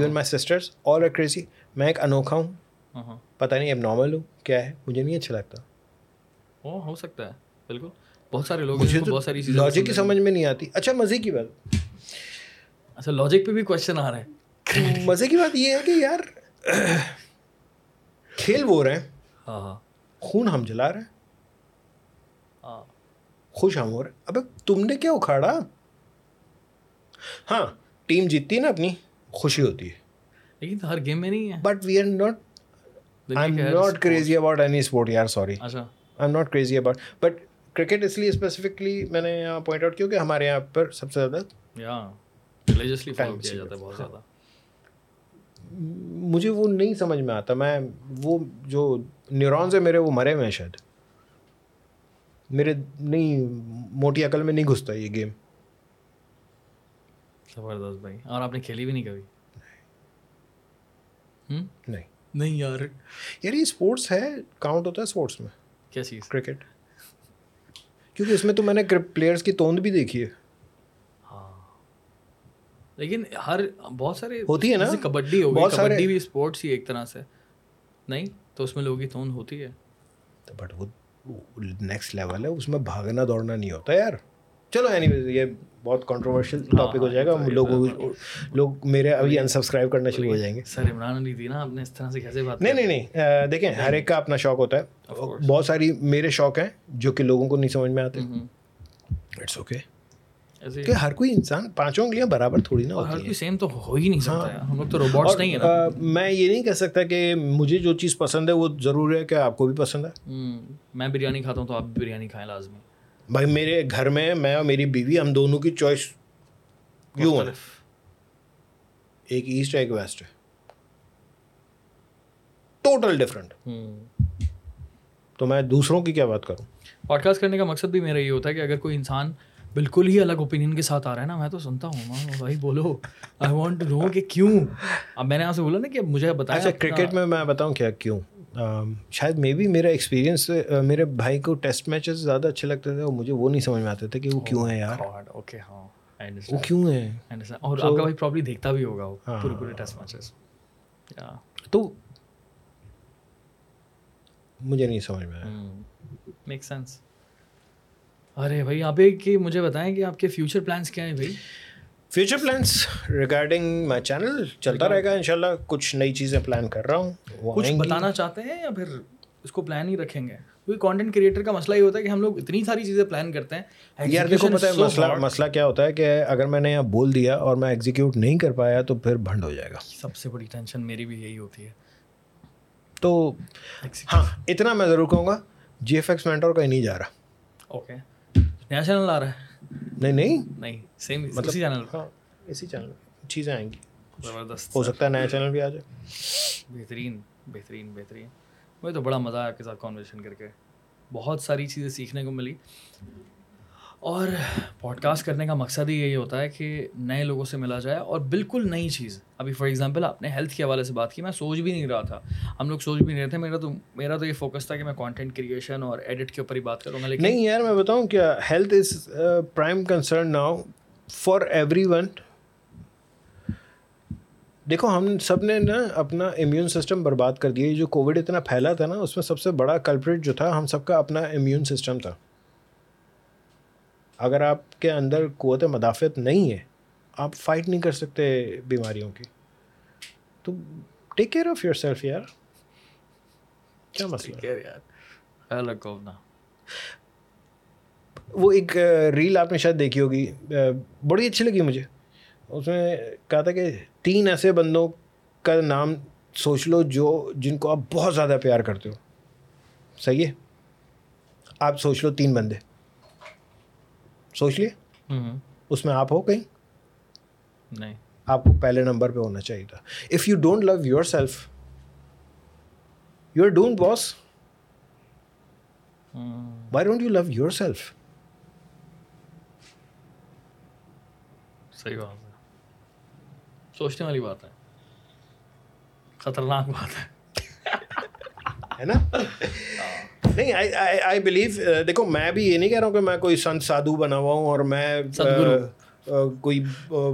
Even my sisters, all are crazy. میں ایک انوکھا ہوں, پتہ نہیں abnormal ہوں کیا ہے, مجھے نہیں اچھا لگتا. وہ ہو سکتا ہے بالکل, بہت سارے لوگ مجھے بہت ساری چیزیں لاجک کی سمجھ میں نہیں آتی. اچھا مزے کی بات, اچھا لاجک پہ بھی کوشچن آ رہا ہے. مزے کی بات یہ ہے کہ یار کھیل وہ رہے ہیں, ہاں خون ہم جلا رہے ہیں, خوش ہم ہو رہے ہیں. ابے تم نے کیا اکھاڑا؟ ہاں ٹیم جیتتی ہے نا اپنی, خوشی ہوتی ہے, لیکن ہر گیم میں نہیں ہے. But we are not, I M not crazy about any sport یار, sorry I M not crazy about, but cricket اس لیے اسپیسیفکلی میں نے یہاں پوائنٹ آؤٹ کیا کہ ہمارے یہاں پر سب سے زیادہ مجھے وہ نہیں سمجھ میں آتا. میں وہ جو نیورونز ہیں میرے وہ مرے ہوئے ہیں شاید, میرے نہیں موٹی عقل میں نہیں گھستا یہ گیم. زبردست بھائی, اور آپ نے کھیلی بھی نہیں کبھی؟ نہیں یار یہ اسپورٹس ہے, کاؤنٹ ہوتا ہے اسپورٹس میں. کیا چیز؟ کرکٹ, کیونکہ اس میں تو میں نے پلیئرس کی توند بھی دیکھی ہے. لیکن ہر بہت سارے ہوتی ہے نا, کبڈی ہو گئی, کبڈی بھی اسپورٹس ہی ایک طرح سے, نہیں تو اس میں لوگوں کی توند ہوتی ہے, بٹ وہ نیکسٹ لیول ہے, اس میں بھاگنا دوڑنا نہیں ہوتا یار. چلو اینی ویز یہ بہت کنٹروورشل ٹاپک ہو جائے گا, لوگ میرے ابھی انسبسکرائب کرنا شروع ہو جائیں گے. سر عمران علی دینا آپ نے اس طرح سے کیسے بات؟ نہیں دیکھیں ہر ایک کا اپنا شوق ہوتا ہے, بہت ساری میرے شوق ہیں جو کہ لوگوں کو نہیں سمجھ میں آتے, اٹس اوکے. کہ ہر کوئی انسان پانچوں انگلیاں برابر تھوڑی نہ ہوتی ہیں, ہر کوئی سیم تو ہو ہی نہیں سکتا, ہم لوگ تو روبوٹس نہیں ہیں. میں یہ نہیں کہہ سکتا کہ مجھے جو چیز پسند ہے وہ ضرور ہے کہ آپ کو بھی پسند ہے. میں بریانی کھاتا ہوں تو آپ بھی بریانی کھائیں لازمی. بھائی میرے گھر میں میں اور میری بیوی, ہم دونوں کی چوائس یوں ہے, ایک ایسٹ ہے ایک ویسٹ ہے, ٹوٹل ڈفرینٹ. تو میں دوسروں کی کیا بات کروں. پوڈ کاسٹ کرنے کا مقصد بھی میرا یہ ہوتا ہے کہ اگر کوئی انسان بالکل ہی الگ اوپینین کے ساتھ آ رہا ہے نا, میں تو سنتا ہوں بھائی بولو, آئی وانٹ ٹو نو کہ کیوں. اب میں نے آپ سے بولا نا کہ مجھے بتایا. اچھا کرکٹ میں میں بتاؤں کیا کیوں, شاید مے بی میرا ایکسپیرینس, میرے بھائی کو ٹیسٹ میچز زیادہ اچھے لگتے تھے اور مجھے وہ نہیں سمجھ میں آتے تھے کہ وہ کیوں ہیں یار. اوکے ہاں وہ کیوں ہیں, اور آپ کا بھائی پرابلی دیکھتا بھی ہوگا وہ پورے پورے ٹیسٹ میچز. تو مجھے نہیں سمجھ میں آیا. Make sense. ارے بھائی آپ کہ مجھے بتائیں کہ آپ کے فیوچر پلانس کیا ہیں بھائی. Future plans regarding my channel چلتا رہے گا انشاءاللہ. کچھ نئی چیزیں پلان کر رہا ہوں. کچھ بتانا چاہتے ہیں یا پھر اس کو پلان ہی رکھیں گے, کیونکہ کانٹینٹ کریٹر کا مسئلہ یہ ہوتا ہے کہ ہم لوگ اتنی ساری چیزیں پلان کرتے ہیں. یار دیکھو پتہ ہے مسئلہ کیا ہوتا ہے کہ اگر میں نے یہاں بول دیا اور میں ایگزیکیوٹ نہیں کر پایا تو پھر بھنڈ ہو جائے گا. سب سے بڑی ٹینشن میری بھی یہی ہوتی ہے. تو ہاں اتنا میں ضرور کہوں گا جی ایف ایکس مینٹور کا نہیں جا رہا. اوکے نیشنل آ رہا ہے. نہیں نہیں نہیں سیم مطلب اسی چینل کا, اسی چینل چیزیں آئیں گی. زبردست. ہو سکتا ہے نیا چینل بھی آ جائے. بہترین بہترین بہترین. مجھے تو بڑا مزہ آیا آپ کے ساتھ کانورسیشن کر کے, بہت ساری چیزیں سیکھنے کو ملی. اور پوڈ کاسٹ کرنے کا مقصد ہی یہی ہوتا ہے کہ نئے لوگوں سے ملا جائے اور بالکل نئی چیز. ابھی فار ایگزامپل آپ نے ہیلتھ کے حوالے سے بات کی, میں سوچ بھی نہیں رہا تھا, ہم لوگ سوچ بھی نہیں رہے تھے. میرا تو یہ فوکس تھا کہ میں کانٹینٹ کریشن اور ایڈٹ کے اوپر ہی بات کروں گا. لیکن نہیں یار میں بتاؤں کیا, health is prime concern now for everyone. دیکھو ہم سب نے نا اپنا امیون سسٹم برباد کر دیا. یہ جو کووڈ اتنا پھیلا تھا نا, اس میں سب سے بڑا کلپریٹ جو تھا ہم سب کا اپنا امیون سسٹم تھا. اگر آپ کے اندر قوت مدافعت نہیں ہے, آپ فائٹ نہیں کر سکتے بیماریوں کی. تو take care of yourself یار, کیا مسئلہ. وہ ایک ریل آپ نے شاید دیکھی ہوگی, بڑی اچھی لگی مجھے. اس میں کہا تھا کہ 3 ایسے بندوں کا نام سوچ لو جن کو آپ بہت زیادہ پیار کرتے ہو. صحیح ہے, آپ سوچ لو 3 بندے سوچ لیے. اس میں آپ ہو کہیں نہیں, آپ کو پہلے نمبر پہ ہونا چاہیے تھا. If you don't love yourself you are don't boss. Why don't you love yourself. صحیح بات ہے, سوچنے والی بات ہے, خطرناک بات ہے نا. نہیں آئی بلیو, دیکھو میں بھی یہ نہیں کہہ رہا ہوں کہ میں کوئی سنت سادھو بنا ہوا ہوں اور میں کوئی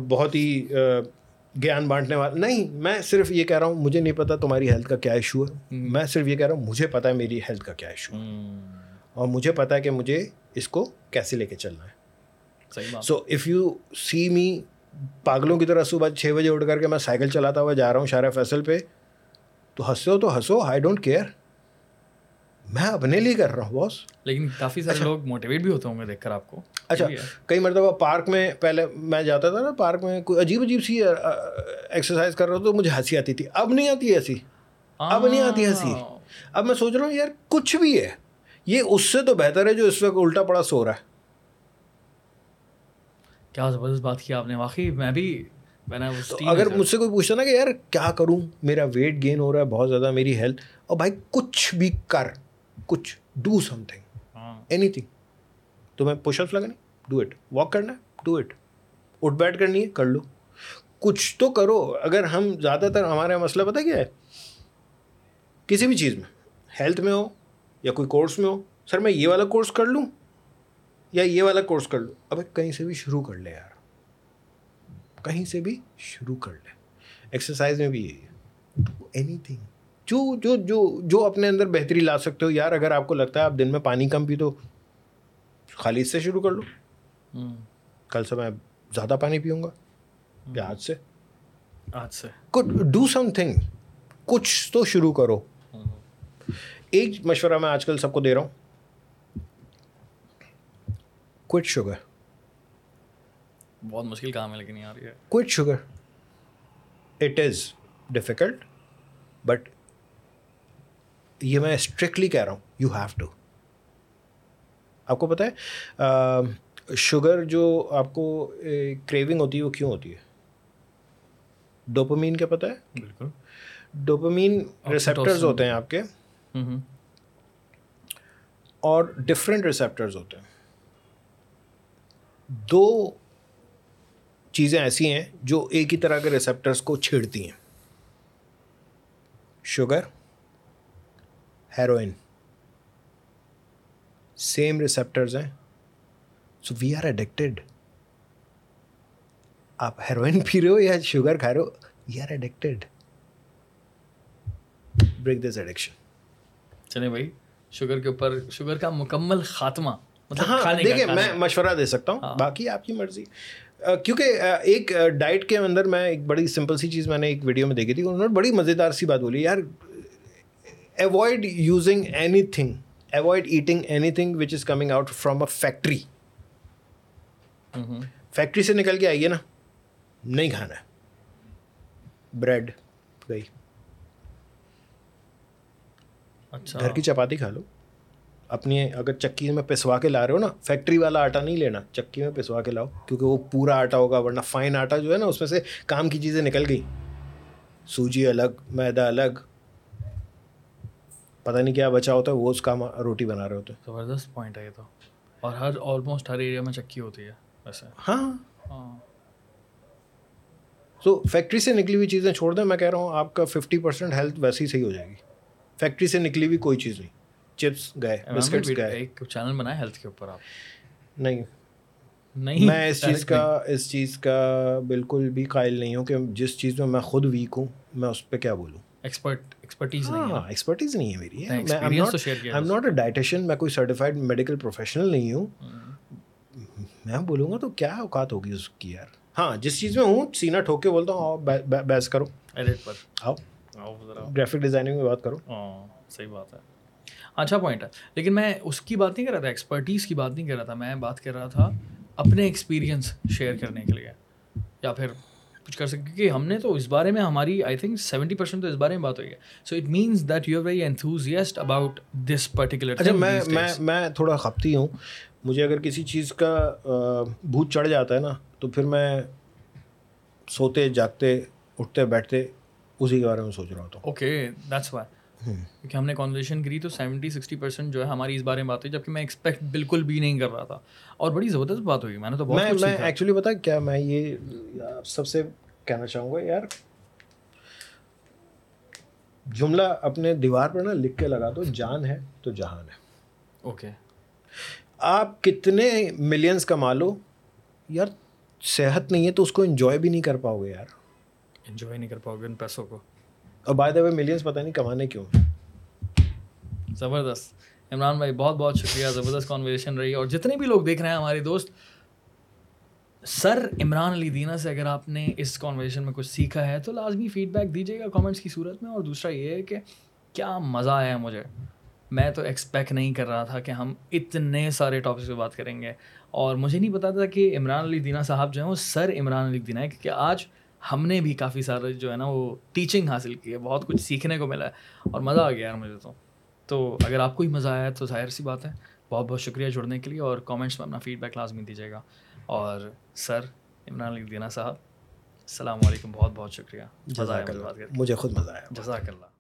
بہت ہی گیان بانٹنے والا نہیں. میں صرف یہ کہہ رہا ہوں مجھے نہیں پتا تمہاری ہیلتھ کا کیا ایشو ہے. میں صرف یہ کہہ رہا ہوں مجھے پتا ہے میری ہیلتھ کا کیا ایشو ہے, اور مجھے پتا ہے کہ مجھے اس کو کیسے لے کے چلنا ہے. سو اف یو سی می پاگلوں کی طرح صبح 6 بجے اٹھ کر کے میں سائیکل چلاتا ہوا جا رہا ہوں شارع فیصل پہ, تو ہنسو تو ہنسو, آئی ڈونٹ کیئر. میں اپنے لیے کر رہا ہوں باس. لیکن کافی سارے لوگ موٹیویٹ بھی ہوتے ہوں گے دیکھ کر آپ کو. اچھا کئی مرتبہ پارک میں پہلے میں جاتا تھا نا, پارک میں کوئی عجیب عجیب سی ایکسرسائز کر رہا ہوں تو مجھے ہنسی آتی تھی. اب نہیں آتی ہنسی, اب نہیں آتی ہنسی. اب میں سوچ رہا ہوں یار کچھ بھی ہے, یہ اس سے تو بہتر ہے جو اس وقت الٹا پڑا سو رہا ہے. کیا زبردست بات کی آپ نے, واقعی میں بھی. اگر مجھ سے کوئی پوچھتا نا کہ یار کیا کروں, میرا ویٹ گین ہو رہا ہے بہت زیادہ, میری ہیلتھ, اور بھائی کچھ بھی کر, کچھ do something, anything. تمہیں پش اپس لگانی, ڈو اٹ. واک کرنا, ڈو اٹ. اٹھ بیٹھ کرنی ہے, کر لو. کچھ تو کرو. اگر ہم زیادہ تر ہمارا مسئلہ پتہ کیا ہے, کسی بھی چیز میں, ہیلتھ میں ہو یا کوئی کورس میں ہو, سر میں یہ والا کورس کر لوں یا یہ والا کورس کر لوں. اب کہیں سے بھی شروع کر لے یار, کہیں سے بھی شروع کر لیں. ایکسرسائز میں بھی یہی ہے, اینی تھنگ جو جو جو جو اپنے اندر بہتری لا سکتے ہو. یار اگر آپ کو لگتا ہے آپ دن میں پانی کم پی تو خالی اس سے شروع کر لو, کل سے میں زیادہ پانی پیوں گا, یا آج سے ڈو سم تھنگ. کچھ تو شروع کرو. ایک مشورہ میں آج کل سب کو دے رہا ہوں, کوئٹ شوگر. بہت مشکل کام ہے لیکن یار یہ quit sugar, it is difficult, but یہ میں اسٹرکٹلی کہہ رہا ہوں یو ہیو ٹو. آپ کو پتہ ہے شوگر جو آپ کو کریونگ ہوتی ہے وہ کیوں ہوتی ہے؟ ڈوپامین. کیا پتہ ہے؟ بالکل. ڈوپامین ریسیپٹرز ہوتے ہیں آپ کے, اور ڈفرینٹ ریسیپٹرز ہوتے ہیں. دو چیزیں ایسی ہیں جو ایک ہی طرح کے ریسیپٹرز کو چھیڑتی ہیں, شوگر, ہیروئن. سیم ریسیپٹرز ہیں, سو وی آر ایڈکٹیڈ. آپ ہیروئن پی رہے ہو یا شوگر کھا رہے ہو, we are addicted. Break this addiction. چلیں بھائی, شوگر کے اوپر شوگر کا مکمل خاتمہ. ہاں دیکھیں, میں مشورہ دے سکتا ہوں, باقی آپ کی مرضی. کیونکہ ایک ڈائٹ کے اندر میں ایک بڑی سمپل سی چیز میں نے ایک ویڈیو میں دیکھی تھی, انہوں نے بڑی مزیدار سی بات بولی. یار avoid using anything, avoid eating anything which is coming out from a factory. Factory سے نکل کے آئیے نا, نہیں کھانا ہے. بریڈ گئی, گھر کی چپاتی کھا لو. اپنی اگر چکی میں پسوا کے لا رہے ہو نا, فیکٹری والا آٹا نہیں لینا, چکی میں پسوا کے لاؤ, کیونکہ وہ پورا آٹا ہوگا. ورنہ فائن آٹا جو ہے نا, اس میں سے کام کی چیزیں نکل گئی, سوجی الگ, میدا الگ, پتہ نہیں کیا بچا ہوتا ہے, وہ اس کا روٹی بنا رہے ہوتے ہیں. زبردست پوائنٹ ہے یہ تو. اور ہر آلموسٹ ہر ایریا میں چکی ہوتی ہے ویسے. ہاں, سو فیکٹری سے نکلی ہوئی چیزیں چھوڑ دیں. میں کہہ رہا ہوں آپ کا 50% ہیلتھ ویسے ہی صحیح ہو جائے گی. فیکٹری سے نکلی ہوئی کوئی چیز نہیں, چپس گئے, بسکٹس گئے. ایک چینل بنائے ہیلتھ کے اوپر. آپ نہیں, میں اس چیز کا بالکل بھی قائل نہیں ہوں کہ جس چیز میں خود ویک ہوں میں اس پہ کیا بولوں. ایکسپرٹیز نہیں ہے میری. I am not a dietitian, میں کوئی سرٹیفائڈ میڈیکل پروفیشنل نہیں ہوں. میں بولوں گا تو کیا اوقات ہوگی اس کی. یار ہاں, جس چیز میں ہوں سینہ ٹھوک کے بولتا ہوں, بحث کرو, ایڈٹ پر آؤ, گرافک ڈیزائننگ میں بات کرو. صحیح بات ہے, اچھا پوائنٹ ہے. لیکن میں اس کی بات نہیں کر رہا تھا, ایکسپرٹیز کی بات نہیں کر رہا تھا. میں بات کر رہا تھا اپنے ایکسپیرینس شیئر کرنے کے لیے, یا پھر کچھ کر سکتے, کیونکہ ہم نے تو اس بارے میں ہماری آئی تھنک 70% تو اس بارے میں بات ہوئی ہے. So it means that you are very enthusiast about this particular. اچھا, میں تھوڑا خپتی ہوں. مجھے اگر کسی چیز کا بھوت چڑھ جاتا ہے نا, تو پھر میں سوتے جاگتے اٹھتے بیٹھتے اسی کے بارے میں سوچ رہا ہوتا ہوں. Okay, that's why. کیونکہ ہم نے کانورسیشن کری تو 70-60% جو ہے ہماری اس بارے میں بات ہوئی, جبکہ میں ایکسپیکٹ بالکل بھی نہیں کر رہا تھا. اور بڑی زبردست بات ہوئی. میں نے تو بہت ایکچولی بتا کیا, میں یہ آپ سب سے کہنا چاہوں گا, یار جملہ اپنے دیوار پر نا لکھ کے لگا دو, جان ہے تو جہان ہے. اوکے, آپ کتنے ملینس کما لو, یار صحت نہیں ہے تو اس کو انجوائے بھی نہیں کر پاؤ گے. یار انجوائے نہیں کر پاؤ گے ان پیسوں کو. اور بائی دا وے ملینس پتہ نہیں کمانے کیوں. زبردست عمران بھائی, بہت بہت شکریہ. زبردست کانورسیشن رہی. اور جتنے بھی لوگ دیکھ رہے ہیں ہمارے دوست, سر عمران علی دینا سے اگر آپ نے اس کانورسیشن میں کچھ سیکھا ہے تو لازمی فیڈ بیک دیجیے گا کامنٹس کی صورت میں. اور دوسرا یہ ہے کہ کیا مزہ آیا مجھے. میں تو ایکسپیکٹ نہیں کر رہا تھا کہ ہم اتنے سارے ٹاپکس پہ بات کریں گے, اور مجھے نہیں پتا تھا کہ عمران علی دینا صاحب جو ہیں وہ سر عمران علی دینا ہے. کیونکہ آج ہم نے بھی کافی سارے جو ہے نا وہ ٹیچنگ حاصل کی ہے, بہت کچھ سیکھنے کو ملا ہے اور مزہ آ گیا یار مجھے تو اگر آپ کو ہی مزہ آیا ہے تو ظاہر سی بات ہے. بہت بہت شکریہ جڑنے کے لیے, اور کامنٹس میں اپنا فیڈ بیک لازمی دیجیے گا. اور سر عمران علی دینا صاحب, السلام علیکم, بہت بہت شکریہ. جزاک اللہ, مجھے خود مزہ آیا. جزاک اللہ.